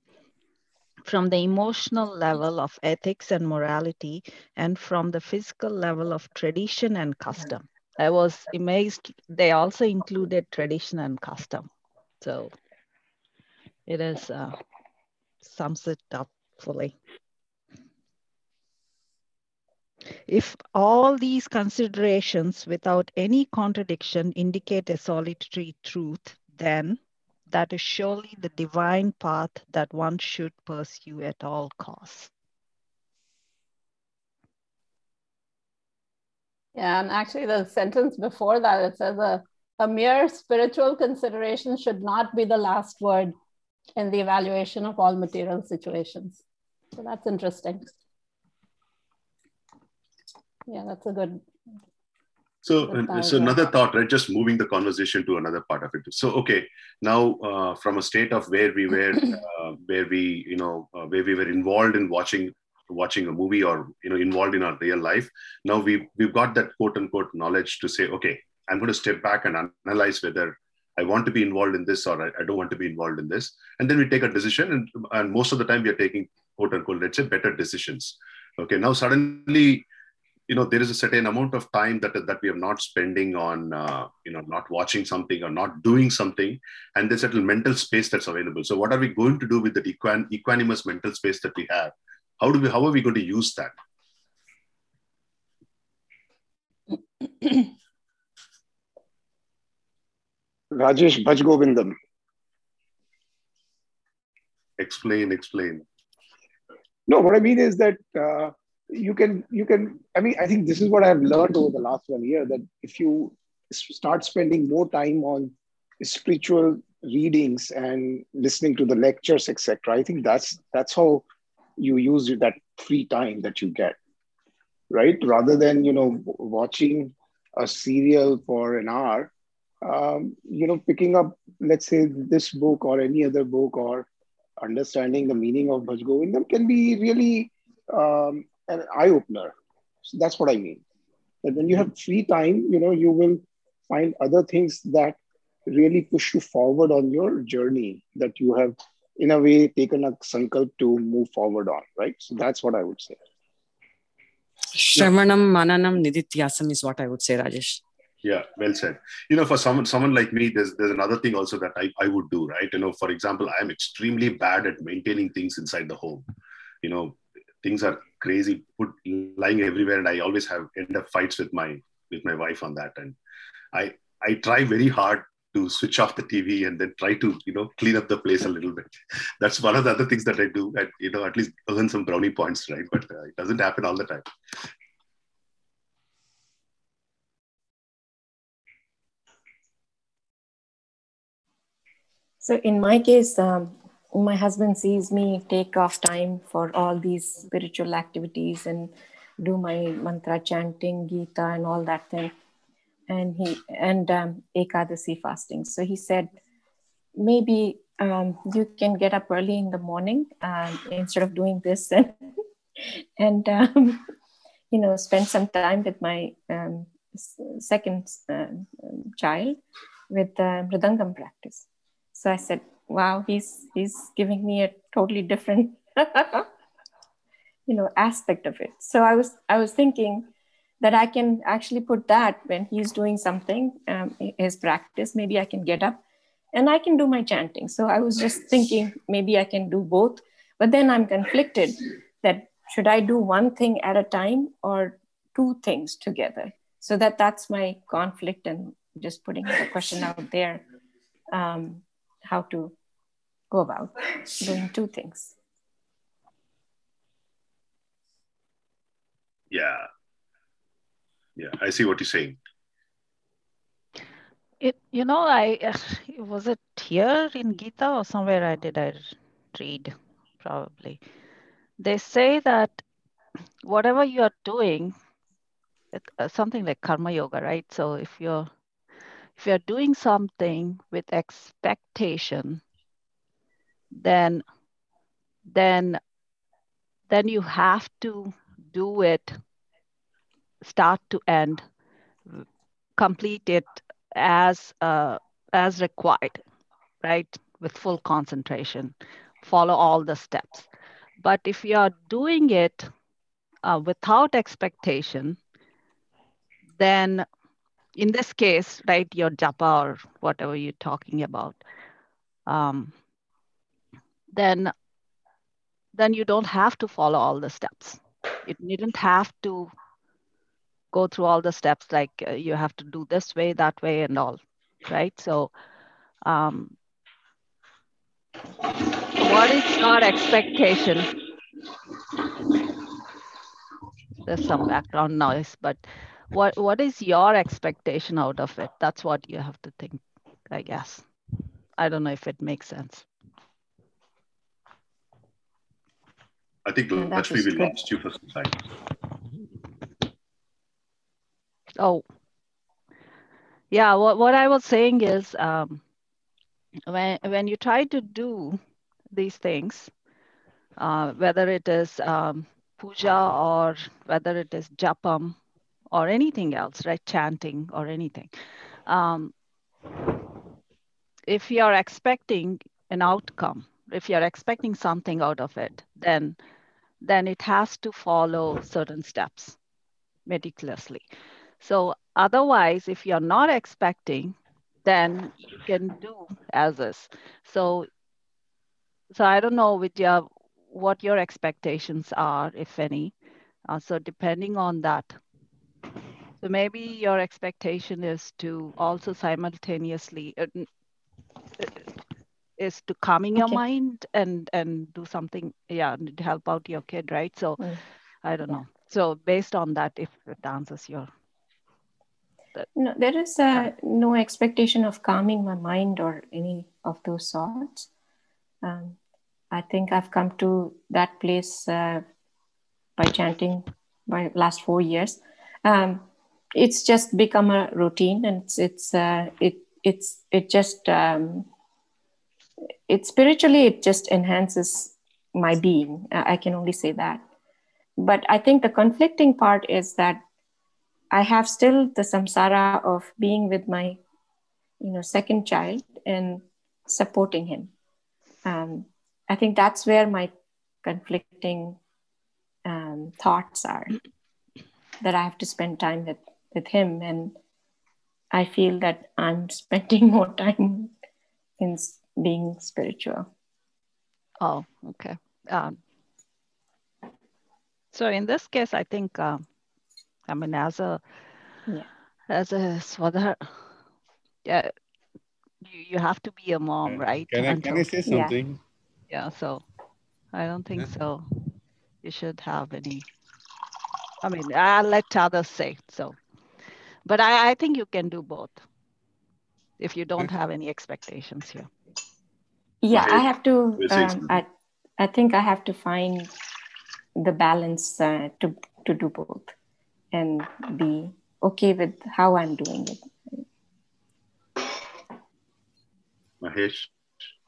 from the emotional level of ethics and morality, and from the physical level of tradition and custom. I was amazed. They also included tradition and custom. So it is sums it up fully. If all these considerations without any contradiction indicate a solitary truth, then that is surely the divine path that one should pursue at all costs. Yeah, and actually the sentence before that, it says a mere spiritual consideration should not be the last word in the evaluation of all material situations. So that's interesting. Yeah, that's a good... So another thought, right? Just moving the conversation to another part of it. So, okay, now from a state of where we were, where we were involved in watching a movie or, you know, involved in our real life. Now we've got that quote unquote knowledge to say, okay, I'm going to step back and analyze whether I want to be involved in this or I don't want to be involved in this. And then we take a decision, and most of the time we are taking quote unquote, let's say, better decisions. Okay. Now suddenly, you know, there is a certain amount of time that we are not spending on, you know, not watching something or not doing something, and there's a little mental space that's available. So what are we going to do with the equanimous mental space that we have? How are we going to use that? Rajesh Bhajgovindam. Explain. No, what I mean is that you can. I mean, I think this is what I have learned over the last 1 year, that if you start spending more time on spiritual readings and listening to the lectures, etc., I think that's how you use that free time that you get, right? Rather than, you know, watching a serial for an hour, picking up, let's say, this book or any other book, or understanding the meaning of Bhaj Govindam can be really an eye-opener. So that's what I mean. That when you have free time, you will find other things that really push you forward on your journey that you have, in a way, taken a sankalp to move forward on, right? So that's what I would say. Shravanam, mananam, nidhityasam is what I would say, Rajesh. Yeah, well said. For someone like me, there's another thing also that I would do, right? For example, I am extremely bad at maintaining things inside the home. Things are crazy, lying everywhere, and I always end up fights with my wife on that. And I try very hard to switch off the TV and then try to clean up the place a little bit. That's one of the other things that I do. And, at least earn some brownie points, right? But it doesn't happen all the time. So in my case, my husband sees me take off time for all these spiritual activities and do my mantra chanting, Gita and all that thing. And Ekadasi fasting. So he said, maybe you can get up early in the morning instead of doing this and spend some time with my second child with Mridangam practice. So I said, wow, he's giving me a totally different, aspect of it. So I was thinking that I can actually put that when he's doing something, his practice, maybe I can get up and I can do my chanting. So I was just thinking maybe I can do both, but then I'm conflicted that should I do one thing at a time or two things together? So that's my conflict, and just putting the question out there. How to go about doing two things. Yeah, I see what you're saying. I was it here in Gita or somewhere I read probably. They say that whatever you are doing, something like Karma Yoga, right? So if you are doing something with expectation, then you have to do it start to end, complete it as required, right? With full concentration, follow all the steps. But if you are doing it without expectation, then in this case, right, your japa or whatever you're talking about, then you don't have to follow all the steps. You needn't have to go through all the steps, like you have to do this way, that way, and all, right? So what is your expectation? There's some background noise, but What is your expectation out of it? That's what you have to think, I guess. I don't know if it makes sense. I think Lakshmi will lost you for some time. Oh, yeah. What I was saying is, when you try to do these things, whether it is puja or whether it is japam, or anything else, right? Chanting or anything. If you are expecting an outcome, if you are expecting something out of it, then it has to follow certain steps meticulously. So otherwise, if you are not expecting, then you can do as is. So I don't know, Vidya, what your expectations are, if any. So depending on that, so maybe your expectation is to also simultaneously is to calming your mind and do something, to help out your kid, right? So I don't know. So based on that, if it answers your... No, there is no expectation of calming my mind or any of those sorts. I think I've come to that place by chanting by last 4 years. It's just become a routine, and it's it spiritually, it just enhances my being. I can only say that. But I think the conflicting part is that I have still the samsara of being with my, second child and supporting him. I think that's where my conflicting thoughts are, that I have to spend time with him. And I feel that I'm spending more time in being spiritual. Oh, okay. So in this case, I think, as a Swadharma, yeah, you have to be a mom, right? Can I say something? Yeah, so I don't think so. You should have any, I'll let others say, so. But I think you can do both if you don't have any expectations here. Yeah, I have to, I think I have to find the balance to do both and be okay with how I'm doing it. Mahesh?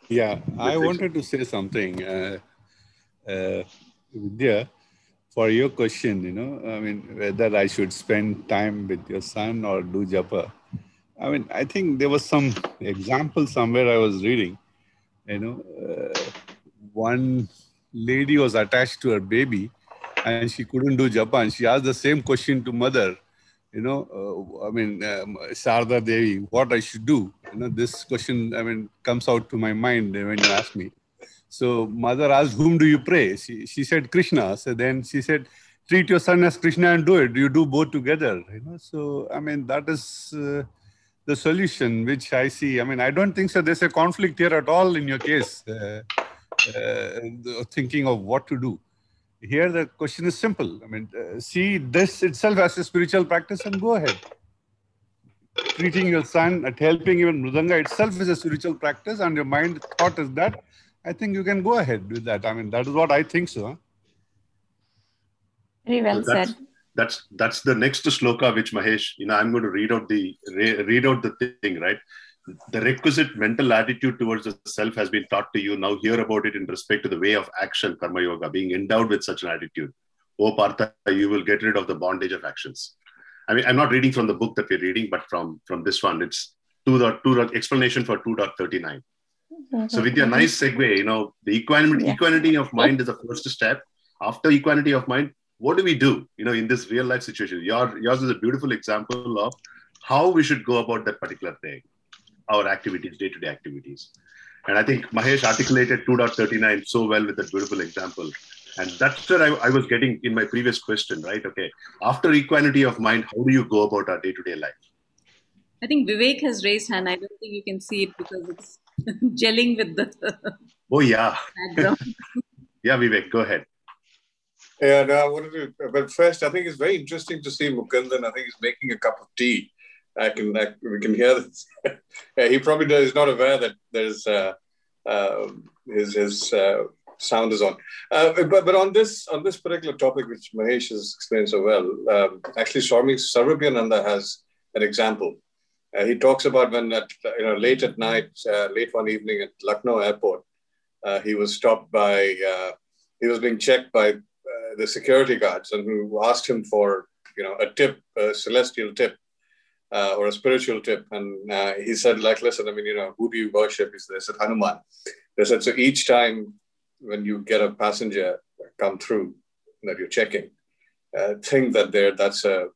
Yeah, I wanted to say something, Vidya, for your question, whether I should spend time with your son or do japa. I think there was some example somewhere I was reading, one lady was attached to her baby and she couldn't do japa, and she asked the same question to mother, Sarada Devi, what I should do? This question, comes out to my mind when you ask me. So mother asked, whom do you pray? She said, Krishna. So then she said, treat your son as Krishna and do it. You do both together. So, that is the solution which I see. I don't think so. There's a conflict here at all in your case, thinking of what to do. Here, the question is simple. See this itself as a spiritual practice and go ahead. Treating your son, helping even Mridanga itself is a spiritual practice, and your mind thought is that. I think you can go ahead with that. That is what I think so. Very well said. That's the next sloka which Mahesh, I'm going to read out the thing, right? The requisite mental attitude towards the self has been taught to you. Now hear about it in respect to the way of action, Karma Yoga, being endowed with such an attitude. O Partha, you will get rid of the bondage of actions. I'm not reading from the book that we're reading, but from this one. It's explanation for 2.39. So with your nice segue, the equanimity of mind is the first step. After equanimity of mind, what do we do, in this real life situation? Yours is a beautiful example of how we should go about that particular thing, our activities, day-to-day activities. And I think Mahesh articulated 2.39 so well with that beautiful example. And that's where I was getting in my previous question, right? Okay, after equanimity of mind, how do you go about our day-to-day life? I think Vivek has raised hand. I don't think you can see it because it's gelling with the background. Yeah, Vivek, go ahead. Yeah, no, I wanted to, but first, I think it's very interesting to see Mukundan. I think he's making a cup of tea. We can hear this. Yeah, he probably is not aware that there's his sound is on. But on this particular topic, which Mahesh has explained so well, actually, Swami Sarvabhyananda has an example. He talks about when late at night, late one evening at Lucknow airport, he was stopped by, he was being checked by the security guards, and who asked him for, a tip, a celestial tip or a spiritual tip. And he said, like, listen, who do you worship? They said, Hanuman. They said, so each time when you get a passenger come through that you're checking, think that that's an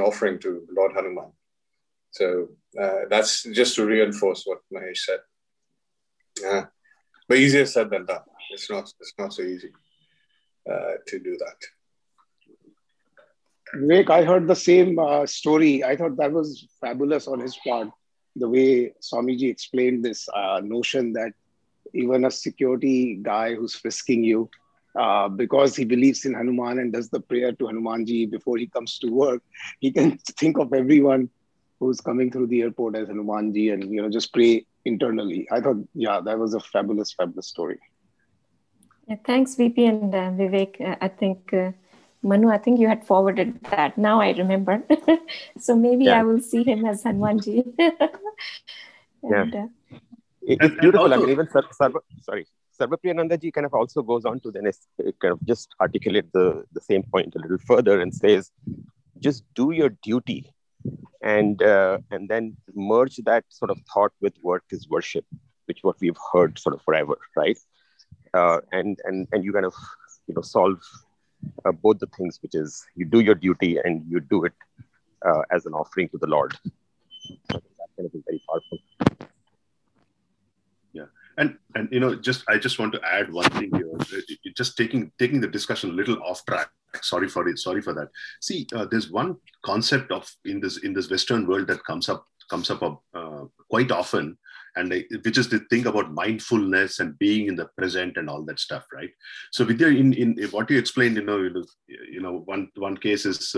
offering to Lord Hanuman. So that's just to reinforce what Mahesh said. But easier said than done. It's not so easy to do that. Vivek, I heard the same story. I thought that was fabulous on his part, the way Swamiji explained this notion that even a security guy who's frisking you, because he believes in Hanuman and does the prayer to Hanumanji before he comes to work, he can think of everyone who's coming through the airport as Hanumanji and, just pray internally. I thought, that was a fabulous, fabulous story. Yeah, thanks, VP and Vivek. I think, Manu, I think you had forwarded that. Now I remember. So maybe I will see him as Hanumanji. And, yeah. It's beautiful. Also, I mean, even Sarvapriyananda ji kind of also goes on to then kind of just articulate the same point a little further and says, just do your duty and then merge that sort of thought with work is worship, which what we've heard sort of forever, right? And you kind of, you know, solve both the things, which is you do your duty and you do it as an offering to the Lord. So that kind of is very powerful. Yeah, and you know, I just want to add one thing here. Just taking the discussion a little off track. Sorry for it. Sorry for that. See, there's one concept of in this Western world that comes up quite often, and which is the thing about mindfulness and being in the present and all that stuff, right? So, Vidya, in what you explained, you know, one case is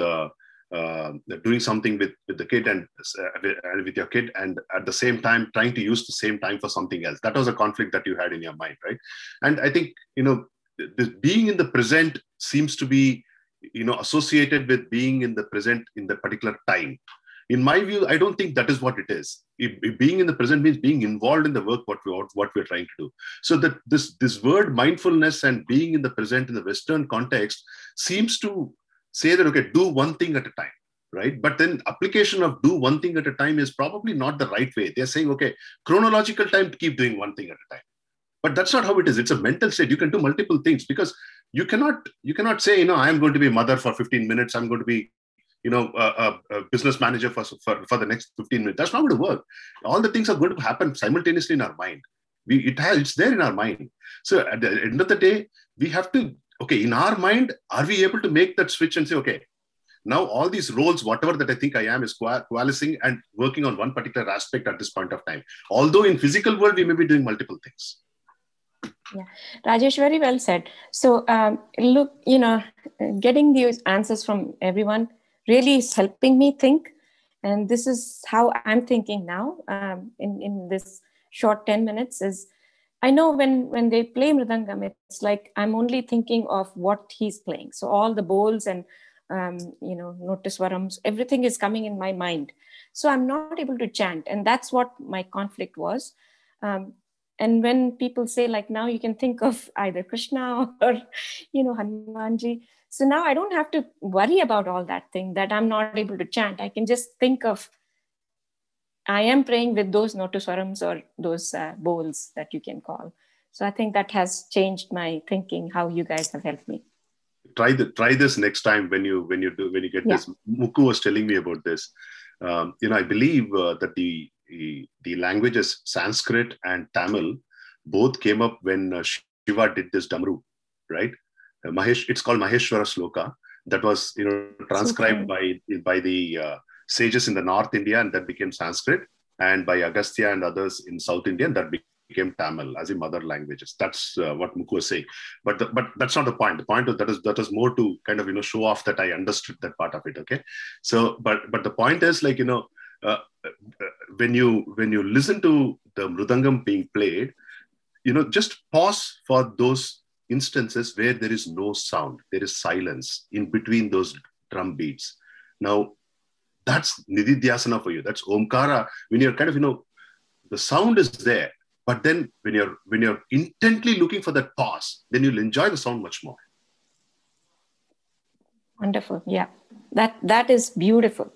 doing something with the kid and with your kid, and at the same time trying to use the same time for something else. That was a conflict that you had in your mind, right? And I think, you know, this being in the present seems to be, you know, associated with being in the present in the particular time. In my view, I don't think that is what it is. If being in the present means being involved in the work, what we're trying to do. So that this word mindfulness and being in the present in the Western context seems to say that, okay, do one thing at a time, right? But then application of do one thing at a time is probably not the right way. They're saying, okay, chronological time, keep doing one thing at a time. But that's not how it is. It's a mental state. You can do multiple things because you cannot say, you know, I'm going to be a mother for 15 minutes. I'm going to be, you know, a business manager for the next 15 minutes. That's not going to work. All the things are going to happen simultaneously in our mind. It's there in our mind. So at the end of the day, we have to, okay, in our mind, are we able to make that switch and say, okay, now all these roles, whatever that I think I am, is coalescing and working on one particular aspect at this point of time. Although in physical world, we may be doing multiple things. Yeah, Rajesh, very well said. So look, you know, getting these answers from everyone really is helping me think. And this is how I'm thinking now in this short 10 minutes is, I know when they play Mridangam, it's like I'm only thinking of what he's playing. So all the bowls and, you know, notaswarams, everything is coming in my mind. So I'm not able to chant. And that's what my conflict was. And when people say like, now you can think of either Krishna or, you know, Hanumanji. So now I don't have to worry about all that thing that I'm not able to chant. I can just think of, I am praying with those notaswarams or those bowls that you can call. So I think that has changed my thinking, how you guys have helped me. Try this next time when you get this. Mukku was telling me about this. You know, I believe that the languages Sanskrit and Tamil both came up when Shiva did this Damru, right? It's called Maheshwara Sloka. That was, you know, transcribed by the sages in the North India, and that became Sanskrit, and by Agastya and others in South India, and that became Tamil as a mother languages. That's what Mukku was saying. But that's not the point. The point of that is more to kind of, you know, show off that I understood that part of it. Okay. So, but the point is like, you know, when you listen to the Mridangam being played, you know, just pause for those instances where there is no sound, there is silence in between those drum beats. Now, that's Nididhyasana for you. That's Omkara. When you're kind of, you know, the sound is there, but then when you're intently looking for that pause, then you'll enjoy the sound much more. Wonderful. Yeah, that is beautiful.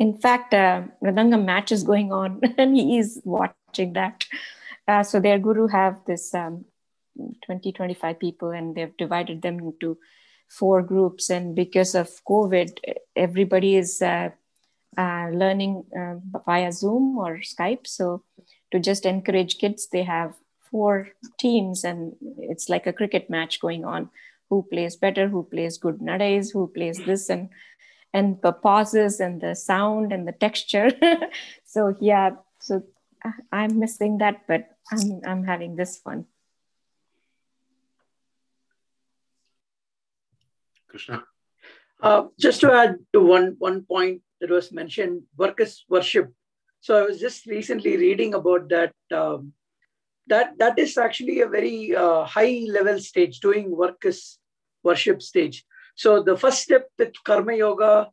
In fact, Mridangam match is going on and he is watching that. So their guru have this 20-25 people, and they've divided them into 4 groups. And because of COVID, everybody is learning via Zoom or Skype. So to just encourage kids, they have 4 teams, and it's like a cricket match going on. Who plays better, who plays good nades, who plays this, and the pauses and the sound and the texture. So yeah, so I'm missing that, but I'm having this fun. Krishna? Just to add to one point that was mentioned, work is worship. So I was just recently reading about that. That is actually a very high level stage, doing work is worship stage. So the first step with Karma Yoga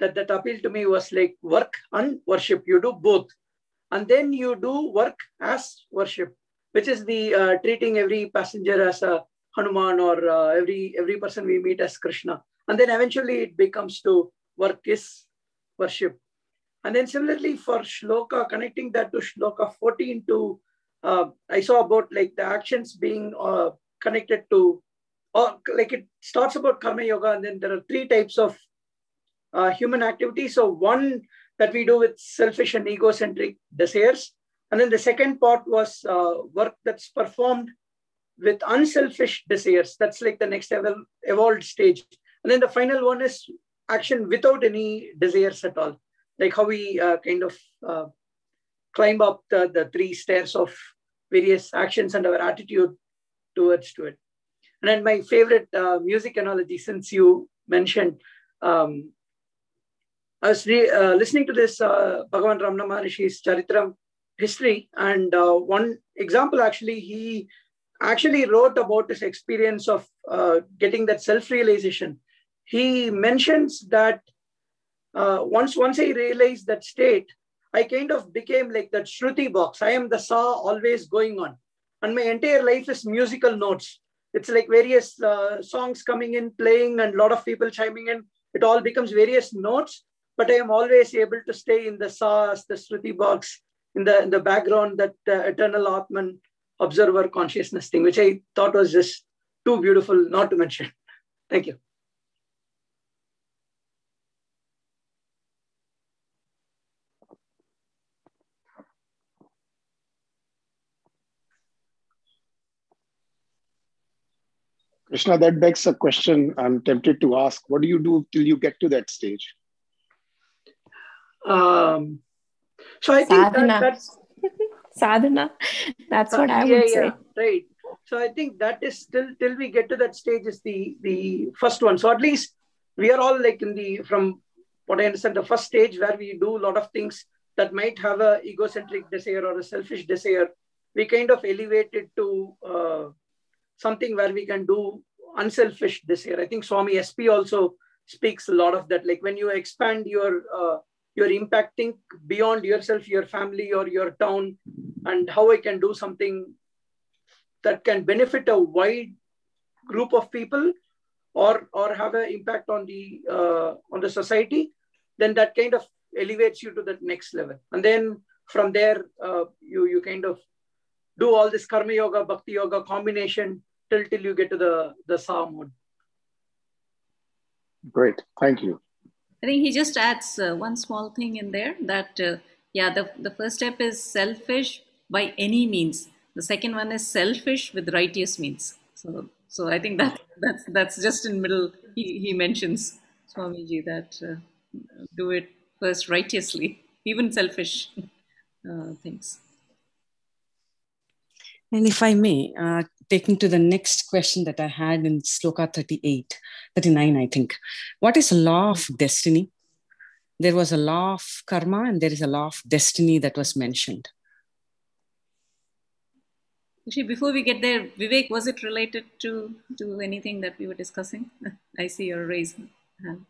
that appealed to me was like work and worship. You do both. and then you do work as worship, which is the treating every passenger as a Hanuman, or every person we meet as Krishna. And then eventually it becomes to work is worship. And then similarly for shloka, connecting that to shloka 14 to, I saw about like the actions being connected to, or like it starts about karma yoga, and then there are three types of human activity. So one that we do with selfish and egocentric desires. And then the second part was work that's performed with unselfish desires. That's like the next evolved stage. And then the final one is action without any desires at all. Like how we kind of climb up the three stairs of various actions and our attitude towards to it. And then my favorite music analogy, since you mentioned, I was listening to this Bhagavan Ramana Maharishi's Charitra history, and one example, actually, he actually wrote about his experience of getting that self-realization. He mentions that once I realized that state, I kind of became like that Shruti box. I am the saw always going on, and my entire life is musical notes. It's like various songs coming in, playing, and a lot of people chiming in. It all becomes various notes, but I am always able to stay in the saas, the Shruti box, in the background, that eternal Atman observer consciousness thing, which I thought was just too beautiful not to mention. Thank you. Krishna, that begs a question I'm tempted to ask. What do you do till you get to that stage? So I think that's... sadhana. That's what I would say. Yeah, right. So I think that is still, till we get to that stage, is the first one. So at least we are all like in the, from what I understand, the first stage where we do a lot of things that might have an egocentric desire or a selfish desire. We kind of elevate it to... something where we can do unselfish desire. I think Swami SP also speaks a lot of that. Like when you expand your impacting beyond yourself, your family, or your town, and how I can do something that can benefit a wide group of people, or have an impact on the society, then that kind of elevates you to the next level. And then from there, you kind of do all this karma yoga, bhakti yoga combination till you get to the saha mode. Great, thank you. I think he just adds one small thing in there that, the first step is selfish by any means. The second one is selfish with righteous means. So I think that's just in middle, he mentions, Swamiji, that do it first righteously, even selfish things. And if I may, taking to the next question that I had in Sloka 39, I think. What is law of destiny? There was a law of karma and there is a law of destiny that was mentioned. Actually, before we get there, Vivek, was it related to anything that we were discussing? I see your raise hand.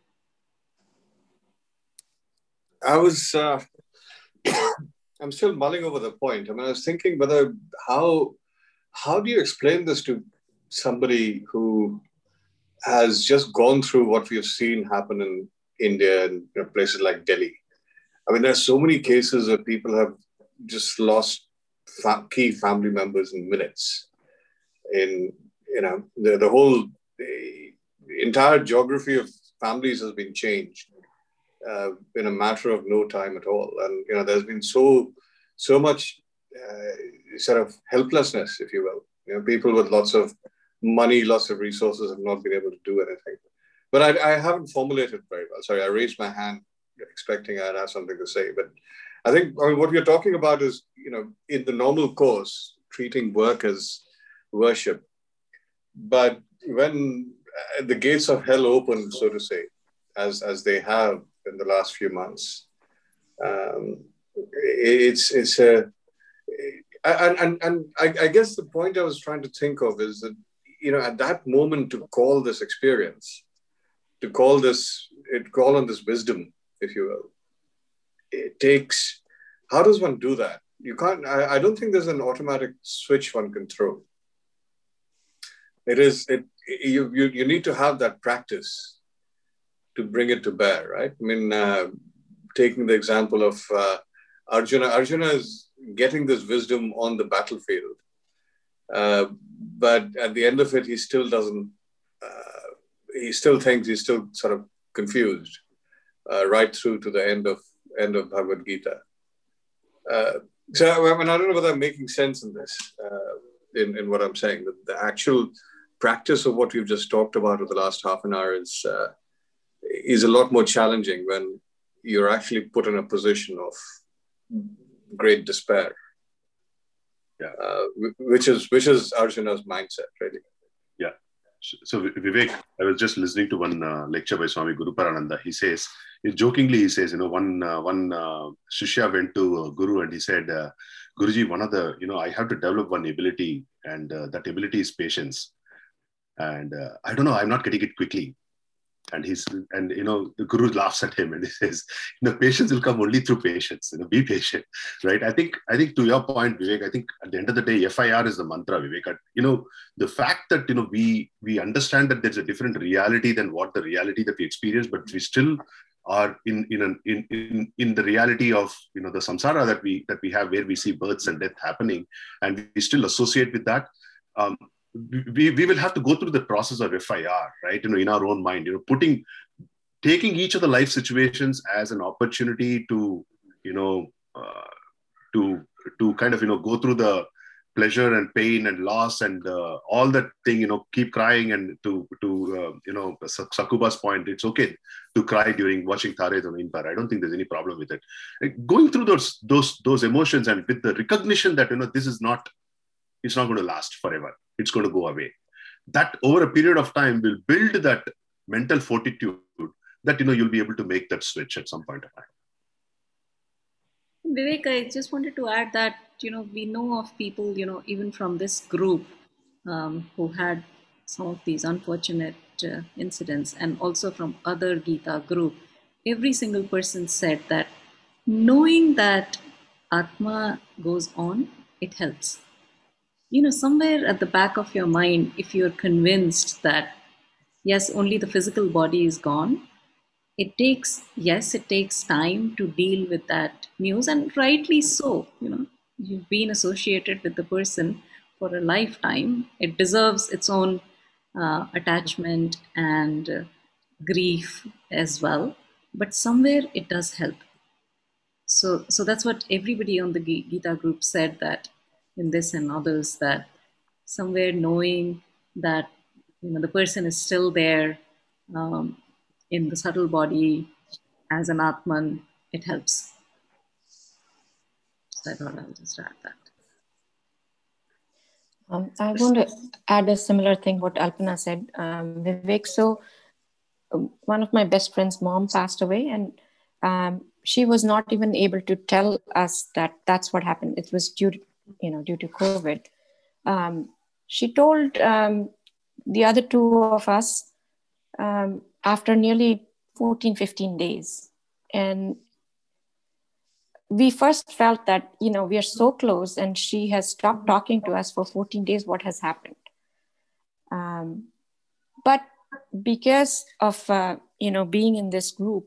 I'm still mulling over the point. I mean, I was thinking whether how do you explain this to somebody who has just gone through what we have seen happen in India and places like Delhi? I mean, there's so many cases where people have just lost key family members in minutes. In the whole entire geography of families has been changed. In a matter of no time at all, and there's been so much sort of helplessness, if you will. People with lots of money, lots of resources, have not been able to do anything. But I haven't formulated very well. Sorry, I raised my hand expecting I'd have something to say. But I think what we're talking about is, in the normal course, treating work as worship. But when the gates of hell open, so to say, as they have in the last few months, I guess the point I was trying to think of is that, at that moment, to call this experience, to call on this wisdom, if you will, it takes How does one do that? You can't, I don't think there's an automatic switch one can throw. It is, you need to have that practice to bring it to bear, right? I mean, taking the example of Arjuna is getting this wisdom on the battlefield. But at the end of it, he still doesn't, he still thinks, he's still sort of confused right through to the end of Bhagavad Gita. So I mean, I don't know whether I'm making sense in this, in what I'm saying. The actual practice of what we've just talked about over the last half an hour is a lot more challenging when you're actually put in a position of great despair, yeah. Which is Arjuna's mindset, really. Yeah. So Vivek, I was just listening to one lecture by Swami Guruparananda. He says, jokingly, he says, you know, one Shishya went to Guru and he said, Guruji, one of the, you know, I have to develop one ability, and that ability is patience. And I don't know, I'm not getting it quickly. And you know, the Guru laughs at him and he says, you know, patience will come only through patience, you know, be patient, right? I think to your point, Vivek, I think at the end of the day, FIR is the mantra, Vivek. You know, the fact that, you know, we understand that there's a different reality than what the reality that we experience, but we still are in the reality of, you know, the samsara that we have, where we see births and death happening, and we still associate with that. We will have to go through the process of FIR, right? You know, in our own mind, you know, taking each of the life situations as an opportunity to, you know, to kind of, you know, go through the pleasure and pain and loss and all that thing, you know, keep crying, and to you know, Sakuba's point, it's okay to cry during watching Thare Doninpar. I don't think there's any problem with it. Like, going through those emotions, and with the recognition that, you know, this is not, it's not going to last forever. It's going to go away. That over a period of time will build that mental fortitude that, you know, you'll be able to make that switch at some point of time. Vivek, I just wanted to add that, you know, we know of people, you know, even from this group who had some of these unfortunate incidents, and also from other Gita group, every single person said that knowing that Atma goes on, it helps. You know, somewhere at the back of your mind, if you're convinced that, yes, only the physical body is gone, it takes time to deal with that news, and rightly so. You know, you've been associated with the person for a lifetime. It deserves its own attachment and grief as well, but somewhere it does help. So that's what everybody on the Gita group said, that in this and others, that somewhere knowing that, you know, the person is still there in the subtle body as an Atman, it helps. So I thought I'll just add that. I want to add a similar thing what Alpana said, Vivek. So one of my best friend's mom passed away, and she was not even able to tell us that that's what happened. It was due to COVID. She told the other two of us after nearly 14, 15 days. And we first felt that, you know, we are so close and she has stopped talking to us for 14 days, what has happened? But because of, you know, being in this group,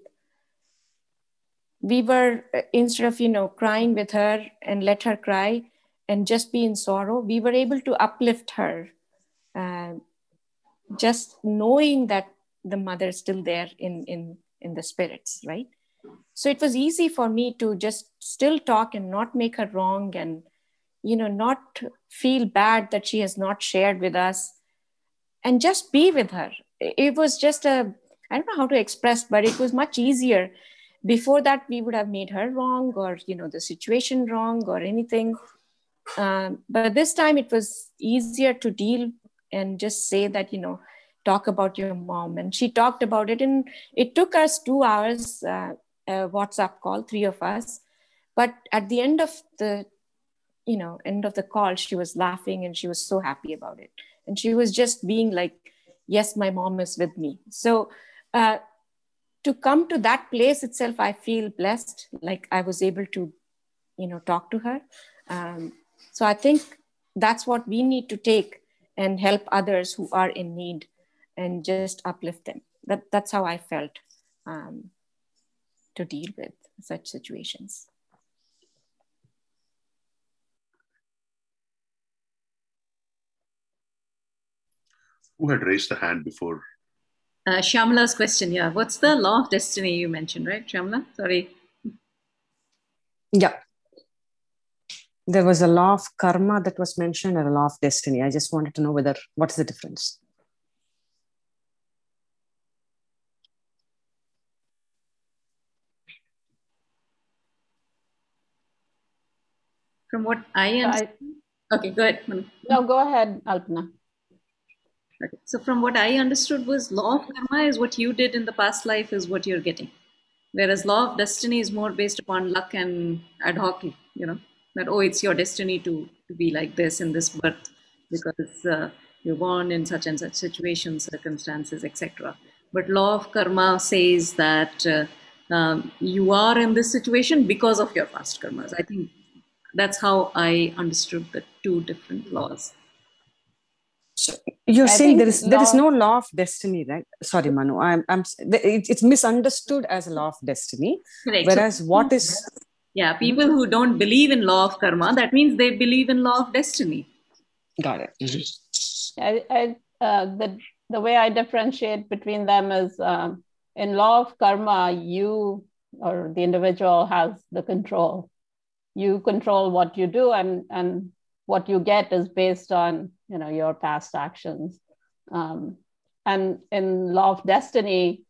we were, instead of, you know, crying with her and let her cry, and just be in sorrow, we were able to uplift her, just knowing that the mother is still there in the spirits, right? So it was easy for me to just still talk and not make her wrong, and, you know, not feel bad that she has not shared with us, and just be with her. It was just a, I don't know how to express, but it was much easier. Before that, we would have made her wrong, or, you know, the situation wrong or anything. But this time it was easier to deal and just say that, you know, talk about your mom. And she talked about it, and it took us 2 hours, a WhatsApp call, three of us. But at the end of the, you know, end of the call, she was laughing and she was so happy about it. And she was just being like, yes, my mom is with me. So to come to that place itself, I feel blessed. Like I was able to, talk to her. So I think that's what we need to take and help others who are in need and just uplift them. That's how I felt to deal with such situations. Who had raised the hand before? Shyamala's question, yeah. What's the law of destiny you mentioned, right, Shyamala? Sorry. Yeah. There was a law of karma that was mentioned and a law of destiny. I just wanted to know what's the difference? From what I am... Okay, go ahead. No, go ahead, Alpana. Okay. So from what I understood was law of karma is what you did in the past life is what you're getting. Whereas law of destiny is more based upon luck and ad hoc, that, oh, it's your destiny to be like this in this birth because you're born in such and such situations, circumstances, etc. But law of karma says that you are in this situation because of your past karmas. I think that's how I understood the two different laws. So you're saying there is no law of destiny, right? Sorry, Manu. It's misunderstood as a law of destiny. Correct. Whereas so, what is... Yeah, people who don't believe in law of karma, that means they believe in law of destiny. Got it. Mm-hmm. The way I differentiate between them is in law of karma, you or the individual has the control. You control what you do and what you get is based on your past actions, and in law of destiny,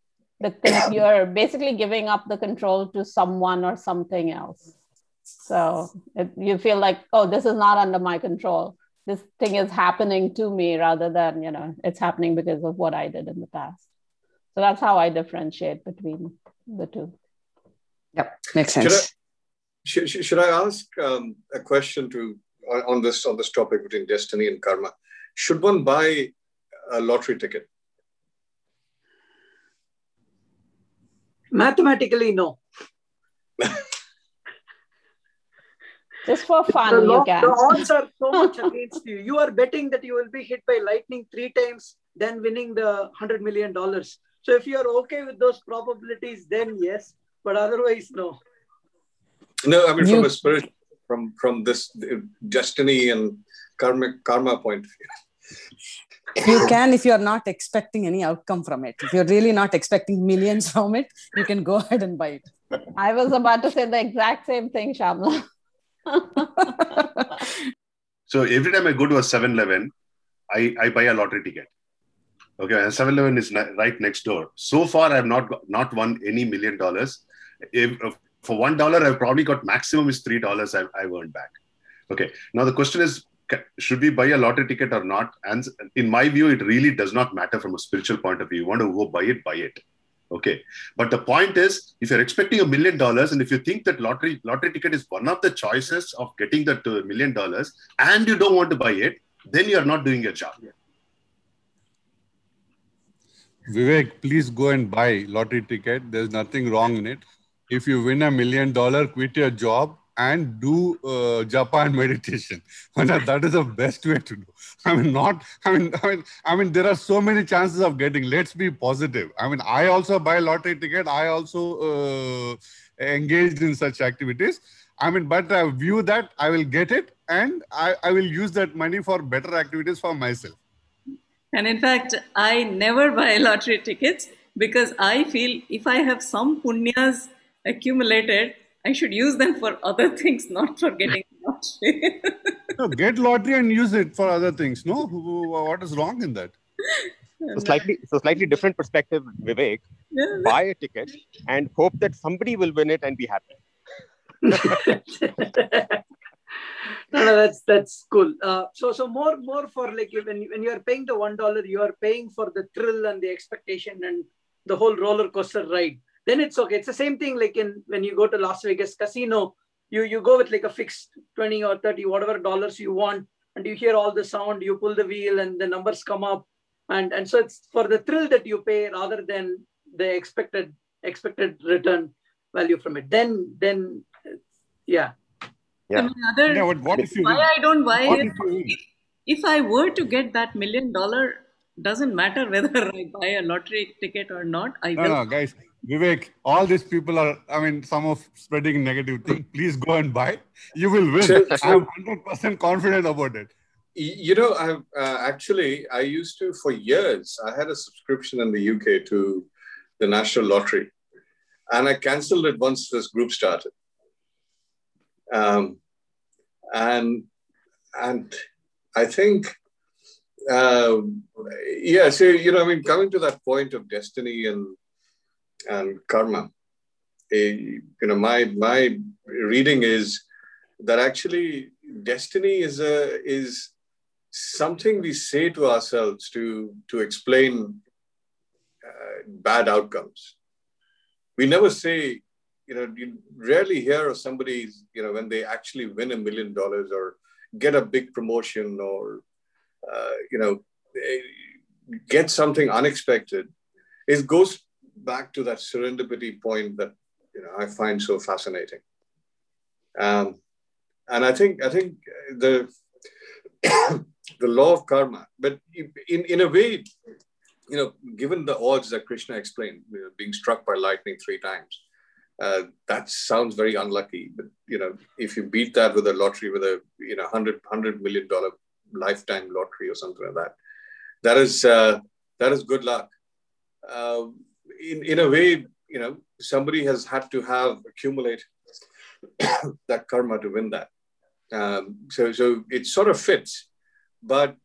you're basically giving up the control to someone or something else. So you feel like, oh, this is not under my control. This thing is happening to me rather than it's happening because of what I did in the past. So that's how I differentiate between the two. Yep, makes sense. Should I ask a question on this topic between destiny and karma? Should one buy a lottery ticket? Mathematically, no. Just for fun, you can. The odds are so much against you. You are betting that you will be hit by lightning 3 times, then winning the $100 million. So if you are okay with those probabilities, then yes, but otherwise, no. No, I mean, from a spiritual... From this destiny and karma point of view. You can, if you're not expecting any outcome from it. If you're really not expecting millions from it, you can go ahead and buy it. I was about to say the exact same thing, Shyamala. So every time I go to a 7-Eleven, I buy a lottery ticket. Okay, and 7-Eleven is right next door. So far, I have not won any $1 million. For $1, I've probably got maximum is $3 I've earned back. Okay. Now the question is, should we buy a lottery ticket or not? And in my view, it really does not matter from a spiritual point of view. You want to go buy it. Okay. But the point is, if you're expecting $1 million and if you think that lottery ticket is one of the choices of getting that $1 million and you don't want to buy it, then you're not doing your job. Vivek, please go and buy lottery ticket. There's nothing wrong in it. If you win $1 million, quit your job and do Japan meditation. That is the best way to do. There are so many chances of getting. Let's be positive. I also buy lottery ticket. I also engaged in such activities. But I view that I will get it and I will use that money for better activities for myself. And in fact, I never buy lottery tickets because I feel if I have some punyas accumulated, I should use them for other things, not for getting lottery. No, get lottery and use it for other things. No, what is wrong in that? So slightly different perspective, Vivek. Yeah. Buy a ticket and hope that somebody will win it and be happy. No, that's cool. So more for like when you are paying the $1, you are paying for the thrill and the expectation and the whole roller coaster ride. Then it's okay. It's the same thing like when you go to Las Vegas casino, you go with like a fixed 20 or 30, whatever dollars you want, and you hear all the sound, you pull the wheel and the numbers come up. And so it's for the thrill that you pay rather than the expected return value from it. Then, yeah. Yeah. Another, yeah, what if you why win? I don't buy it. If I were to get that $1 million, doesn't matter whether I buy a lottery ticket or not. I will. No, guys, Vivek, all these people are, I mean, some of spreading negative things. Please go and buy. You will win. I'm 100% confident about it. You know, I've actually, I used to, for years, I had a subscription in the UK to the National Lottery. And I cancelled it once this group started. And I think, yeah, so, you know, I mean, coming to that point of destiny and karma, you know, my reading is that actually destiny is something we say to ourselves to explain bad outcomes. We never say, you know, you rarely hear of somebody's, you know, when they actually win $1 million or get a big promotion or, you know, get something unexpected. It goes back to that serendipity point that, you know, I find so fascinating. And I think the the law of karma, but in a way, you know, given the odds that Krishna explained, you know, being struck by lightning 3 times, that sounds very unlucky. But, you know, if you beat that with a lottery, with a, you know, $100 million lifetime lottery or something like that, that is good luck. In a way, you know, somebody has had to have accumulated that karma to win that. So it sort of fits, but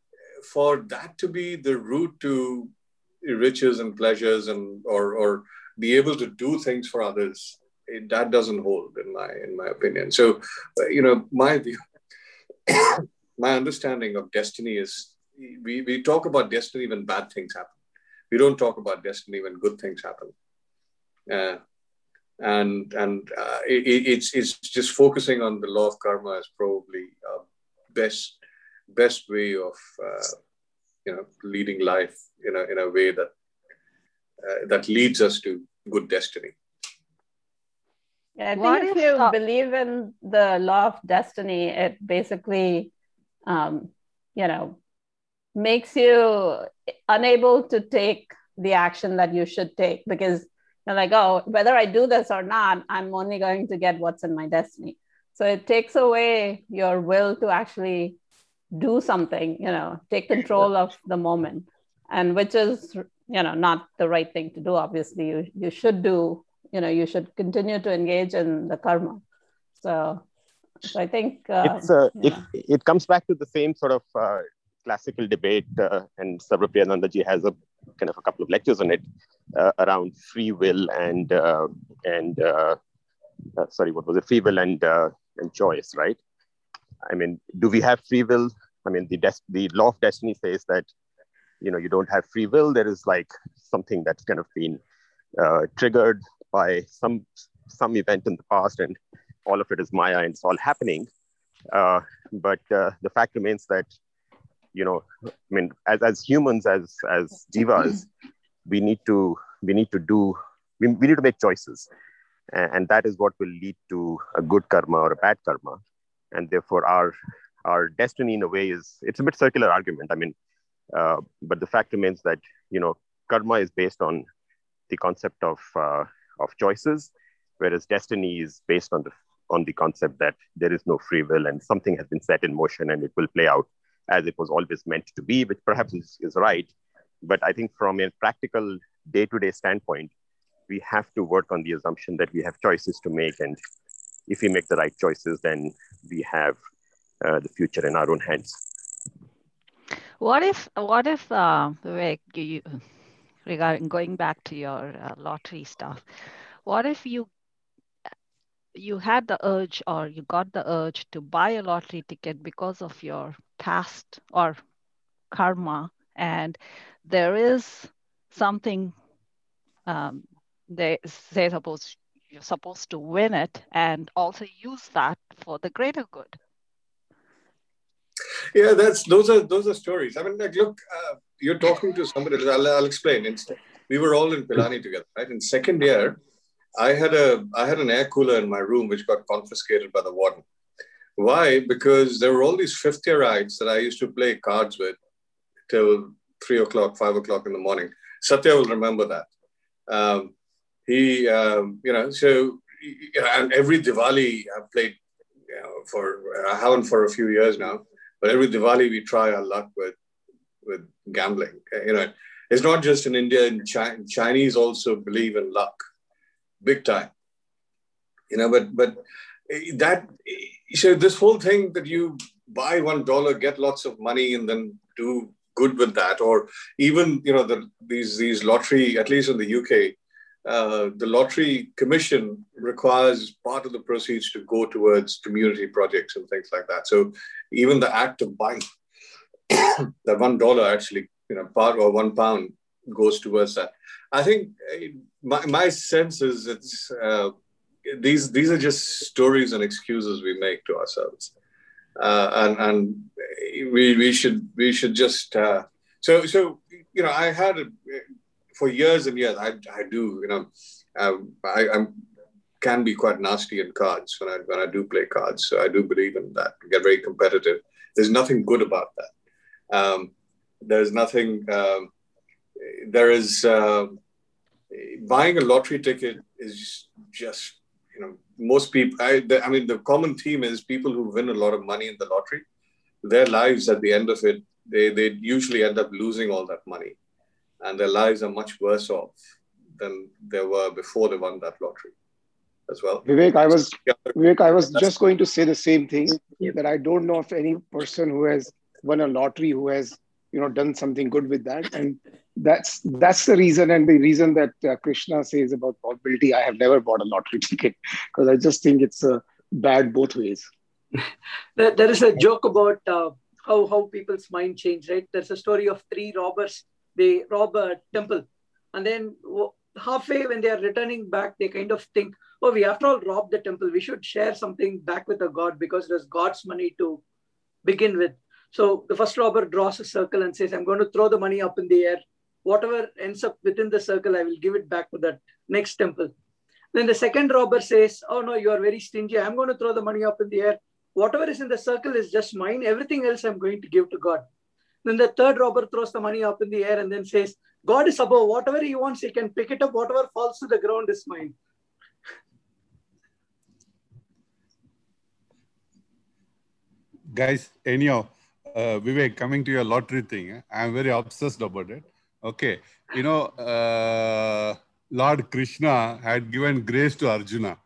for that to be the route to riches and pleasures and or be able to do things for others, that doesn't hold in my opinion. So, you know, my understanding of destiny is we talk about destiny when bad things happen. We don't talk about destiny when good things happen. And it's just focusing on the law of karma is probably best way of you know, leading life in a way that that leads us to good destiny. Yeah, I think if you believe in the law of destiny, it basically you know, makes you unable to take the action that you should take, because you're like, oh, whether I do this or not, I'm only going to get what's in my destiny. So it takes away your will to actually do something, you know, take control of the moment, and which is, you know, not the right thing to do. Obviously, you should do, you know, you should continue to engage in the karma. So I think it comes back to the same sort of classical debate, and Sarva Priyanandaji has a kind of a couple of lectures on it around free will and choice, right? I mean, do we have free will? I mean, the law of destiny says that, you know, you don't have free will. There is like something that's kind of been triggered by some event in the past, and all of it is Maya and it's all happening. But the fact remains that, you know, I mean, as humans, as jivas, we need to make choices, and that is what will lead to a good karma or a bad karma, and therefore our destiny, in a way, is, it's a bit circular argument. I mean, but the fact remains that, you know, karma is based on the concept of choices, whereas destiny is based on the concept that there is no free will and something has been set in motion and it will play out as it was always meant to be, which perhaps is right. But I think from a practical day-to-day standpoint, we have to work on the assumption that we have choices to make. And if we make the right choices, then we have the future in our own hands. What if Vivek, regarding going back to your lottery stuff, what if you had the urge, or you got the urge to buy a lottery ticket because of your past or karma, and there is something they say you're supposed to win it and also use that for the greater good? Yeah, those are stories. I mean, like, look, you're talking to somebody. I'll explain. We were all in Pilani together, right? In second year, I had an air cooler in my room which got confiscated by the warden. Why? Because there were all these 50-year-olds that I used to play cards with till 3 o'clock, 5 o'clock in the morning. Satya will remember that. And every Diwali I've played I haven't for a few years now, but every Diwali we try our luck with gambling. You know, it's not just in India, in Chinese also believe in luck, big time. You know, but that, so this whole thing that you buy $1, get lots of money and then do good with that, or even, you know, these lottery, at least in the UK, the lottery commission requires part of the proceeds to go towards community projects and things like that. So even the act of buying that $1 actually, you know, part or £1 goes towards that. I think my sense is it's these are just stories and excuses we make to ourselves, and we should just so you know, I had for years and years I do, you know, I can be quite nasty in cards when I do play cards. So I do believe in that. I get very competitive. There's nothing good about that. There's nothing. There is buying a lottery ticket is just, you know, most people. I mean, the common theme is people who win a lot of money in the lottery. Their lives at the end of it, they usually end up losing all that money, and their lives are much worse off than they were before they won that lottery, as well. Vivek, I was just going to say the same thing, that I don't know if any person who has won a lottery who has, you know, done something good with that. And that's the reason. And the reason that Krishna says about probability, I have never bought a lottery ticket because I just think it's bad both ways. There is a joke about how people's mind change, right? There's a story of three robbers. They rob a temple. And then halfway when they are returning back, they kind of think, oh, we after all robbed the temple. We should share something back with the god because it was God's money to begin with. So the first robber draws a circle and says, I'm going to throw the money up in the air. Whatever ends up within the circle, I will give it back to that next temple. Then the second robber says, oh no, you are very stingy. I'm going to throw the money up in the air. Whatever is in the circle is just mine. Everything else I'm going to give to God. Then the third robber throws the money up in the air and then says, God is above. Whatever he wants, he can pick it up. Whatever falls to the ground is mine. Guys, anyhow. Vivek, coming to your lottery thing, I'm very obsessed about it. Okay, you know, Lord Krishna had given grace to Arjuna.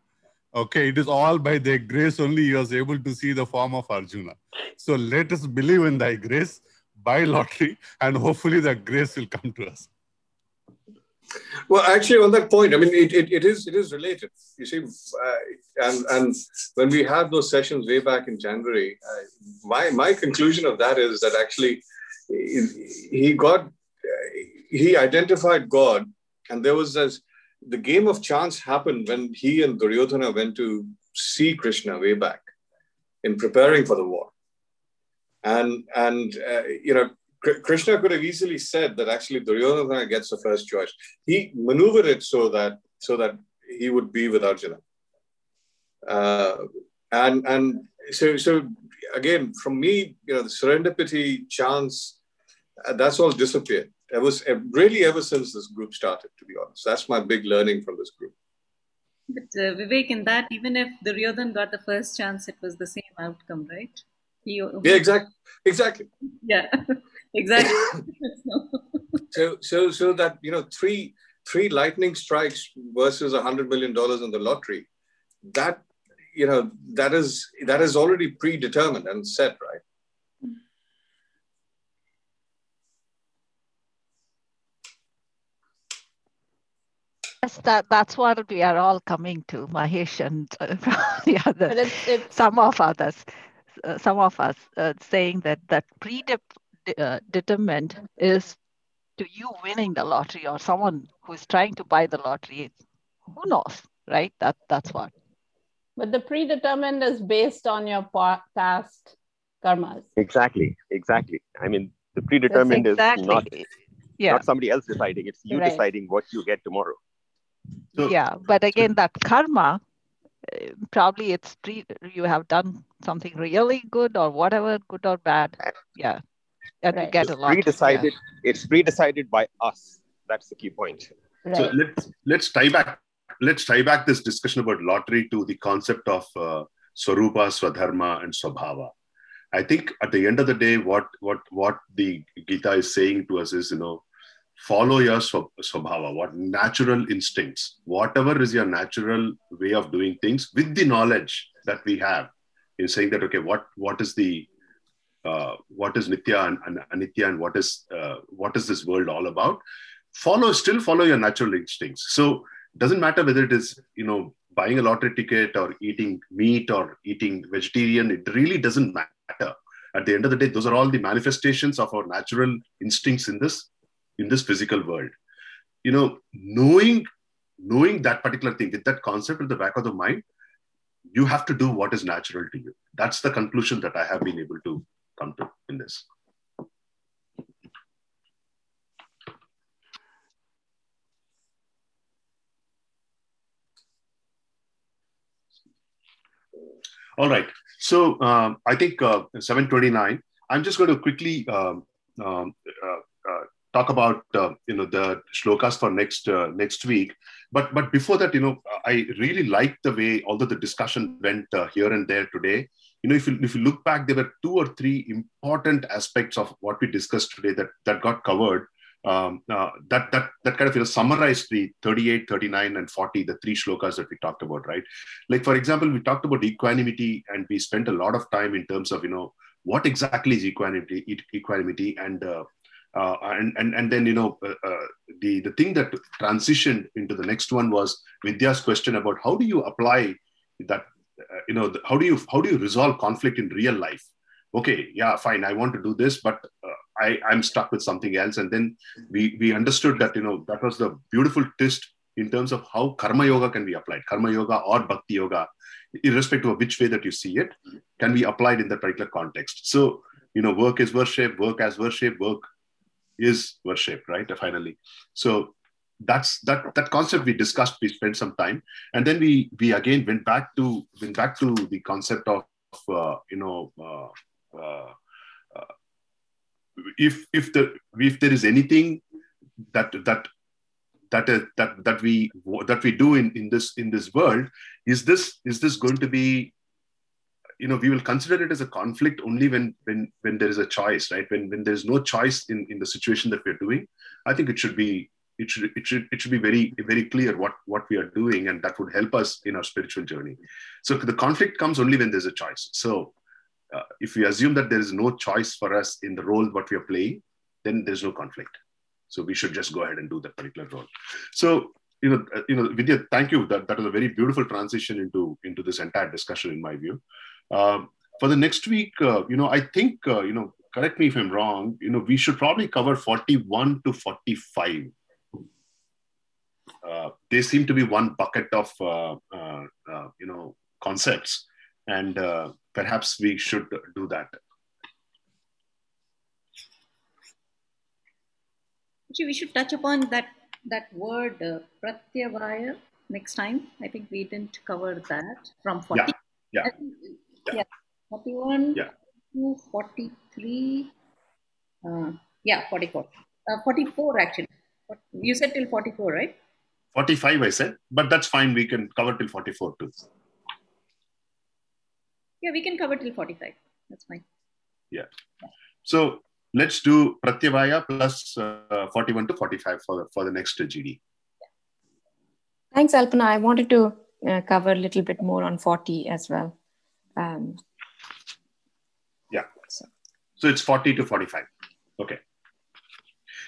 Okay, it is all by their grace only he was able to see the form of Arjuna. So let us believe in thy grace, buy lottery, and hopefully that grace will come to us. Well, actually, on that point, I mean, it is related. You see, and when we had those sessions way back in January, my conclusion of that is that actually he identified God, and there was the game of chance happened when he and Duryodhana went to see Krishna way back in preparing for the war, and you know. Krishna could have easily said that actually Duryodhana gets the first choice. He maneuvered it so that he would be with Arjuna. And so again, from me, you know, the serendipity, chance, that's all disappeared. It was really ever since this group started, to be honest. That's my big learning from this group. But Vivek, in that, even if Duryodhana got the first chance, it was the same outcome, right? Yeah, exactly. Yeah. Exactly. so that, you know, three lightning strikes versus $100 million in the lottery, that, you know, that is already predetermined and set, right? Yes, that's what we are all coming to, Mahesh and the others, some of us saying that predetermined is to you winning the lottery or someone who is trying to buy the lottery. Who knows, right? That's what. But the predetermined is based on your past karmas. Exactly. I mean, the predetermined is not somebody else deciding. It's you deciding what you get tomorrow. So, but again, that karma probably it's you have done something really good or whatever, good or bad. Yeah. And you get a lot. Pre-decided, yeah. It's pre-decided by us. That's the key point. Right. So let's tie back this discussion about lottery to the concept of Swarupa, Swadharma, and Swabhava. I think at the end of the day, what the Gita is saying to us is, follow your Swabhava, what natural instincts, whatever is your natural way of doing things with the knowledge that we have in saying that, okay, what is Nitya and Anitya and what is this world all about? Still follow your natural instincts. So it doesn't matter whether it is, buying a lottery ticket or eating meat or eating vegetarian, it really doesn't matter. At the end of the day, those are all the manifestations of our natural instincts in this physical world. Knowing that particular thing, with that concept at the back of the mind, you have to do what is natural to you. That's the conclusion that I have been able to come to in this. All right. So I think 7:29. I'm just going to quickly talk about the shlokas for next week. But before that, I really liked the way, although the discussion went here and there today. If you look back, there were two or three important aspects of what we discussed today that got covered. That kind of summarized the 38, 39, and 40, the three shlokas that we talked about, right? Like, for example, we talked about equanimity, and we spent a lot of time in terms of, what exactly is equanimity, and then, the thing that transitioned into the next one was Vidya's question about how do you apply that, how do you resolve conflict in real life? Okay, yeah, fine, I want to do this, but I'm stuck with something else. And then we understood that, that was the beautiful twist in terms of how Karma Yoga can be applied. Karma Yoga or Bhakti Yoga, irrespective of which way that you see it, can be applied in that particular context. So, work is worship, work as worship, work is worship, right? Finally. So that's that concept we discussed, we spent some time. And then we again went back to the concept of, if there is anything that we do in this world, is this going to be, we will consider it as a conflict only when there is a choice, right? When there is no choice in the situation that we are doing, I think it should be very, very clear what we are doing, and that would help us in our spiritual journey. So the conflict comes only when there's a choice. So if we assume that there is no choice for us in the role that we are playing, then there's no conflict. So we should just go ahead and do that particular role. So, Vidya, thank you. That was a very beautiful transition into this entire discussion, in my view. For the next week, I think, correct me if I'm wrong, we should probably cover 41 to 45. They seem to be one bucket of, concepts. And perhaps we should do that. We should touch upon that word pratyavaya next time. I think we didn't cover that from 40. Yeah. Yeah. Yeah. 41 to 43. 44. 44 actually. You said till 44, right? 45 I said, but that's fine. We can cover till 44 too. Yeah, we can cover till 45. That's fine. Yeah. So let's do Pratyavaya plus 41 to 45 for the next GD. Thanks, Alpana. I wanted to cover a little bit more on 40 as well. So it's 40 to 45. Okay.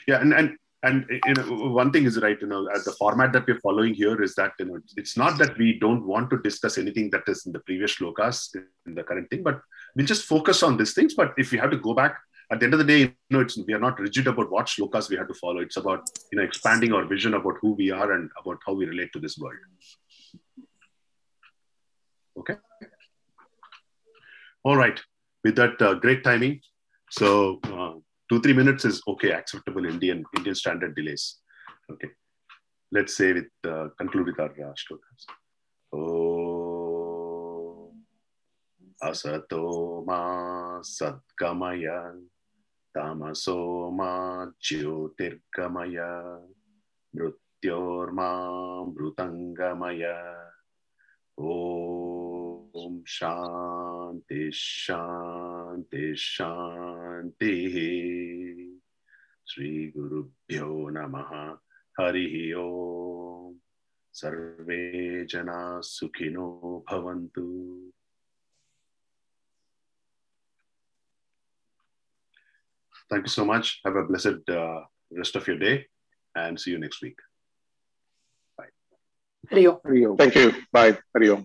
Yeah, and one thing is right, as the format that we're following here is that, it's not that we don't want to discuss anything that is in the previous shlokas in the current thing, but we'll just focus on these things. But if we have to go back, at the end of the day, we are not rigid about what shlokas we have to follow. It's about, expanding our vision about who we are and about how we relate to this world. Okay. All right. With that great timing. So, 2-3 minutes is okay, acceptable Indian standard delays. Okay, let's conclude with our shlokas. Oh. Asato ma satkamaya, tamaso ma jyotirkamaya, mrutyor ma mrutangamaya. Om Shanti Shanti Shanti. Shri Gurubhyo Namaha. Harihi Om. Sarve Jana Sukhino Bhavantu. Thank you so much. Have a blessed rest of your day and see you next week. Bye. Hariyo. Thank you. Bye. Hariyo.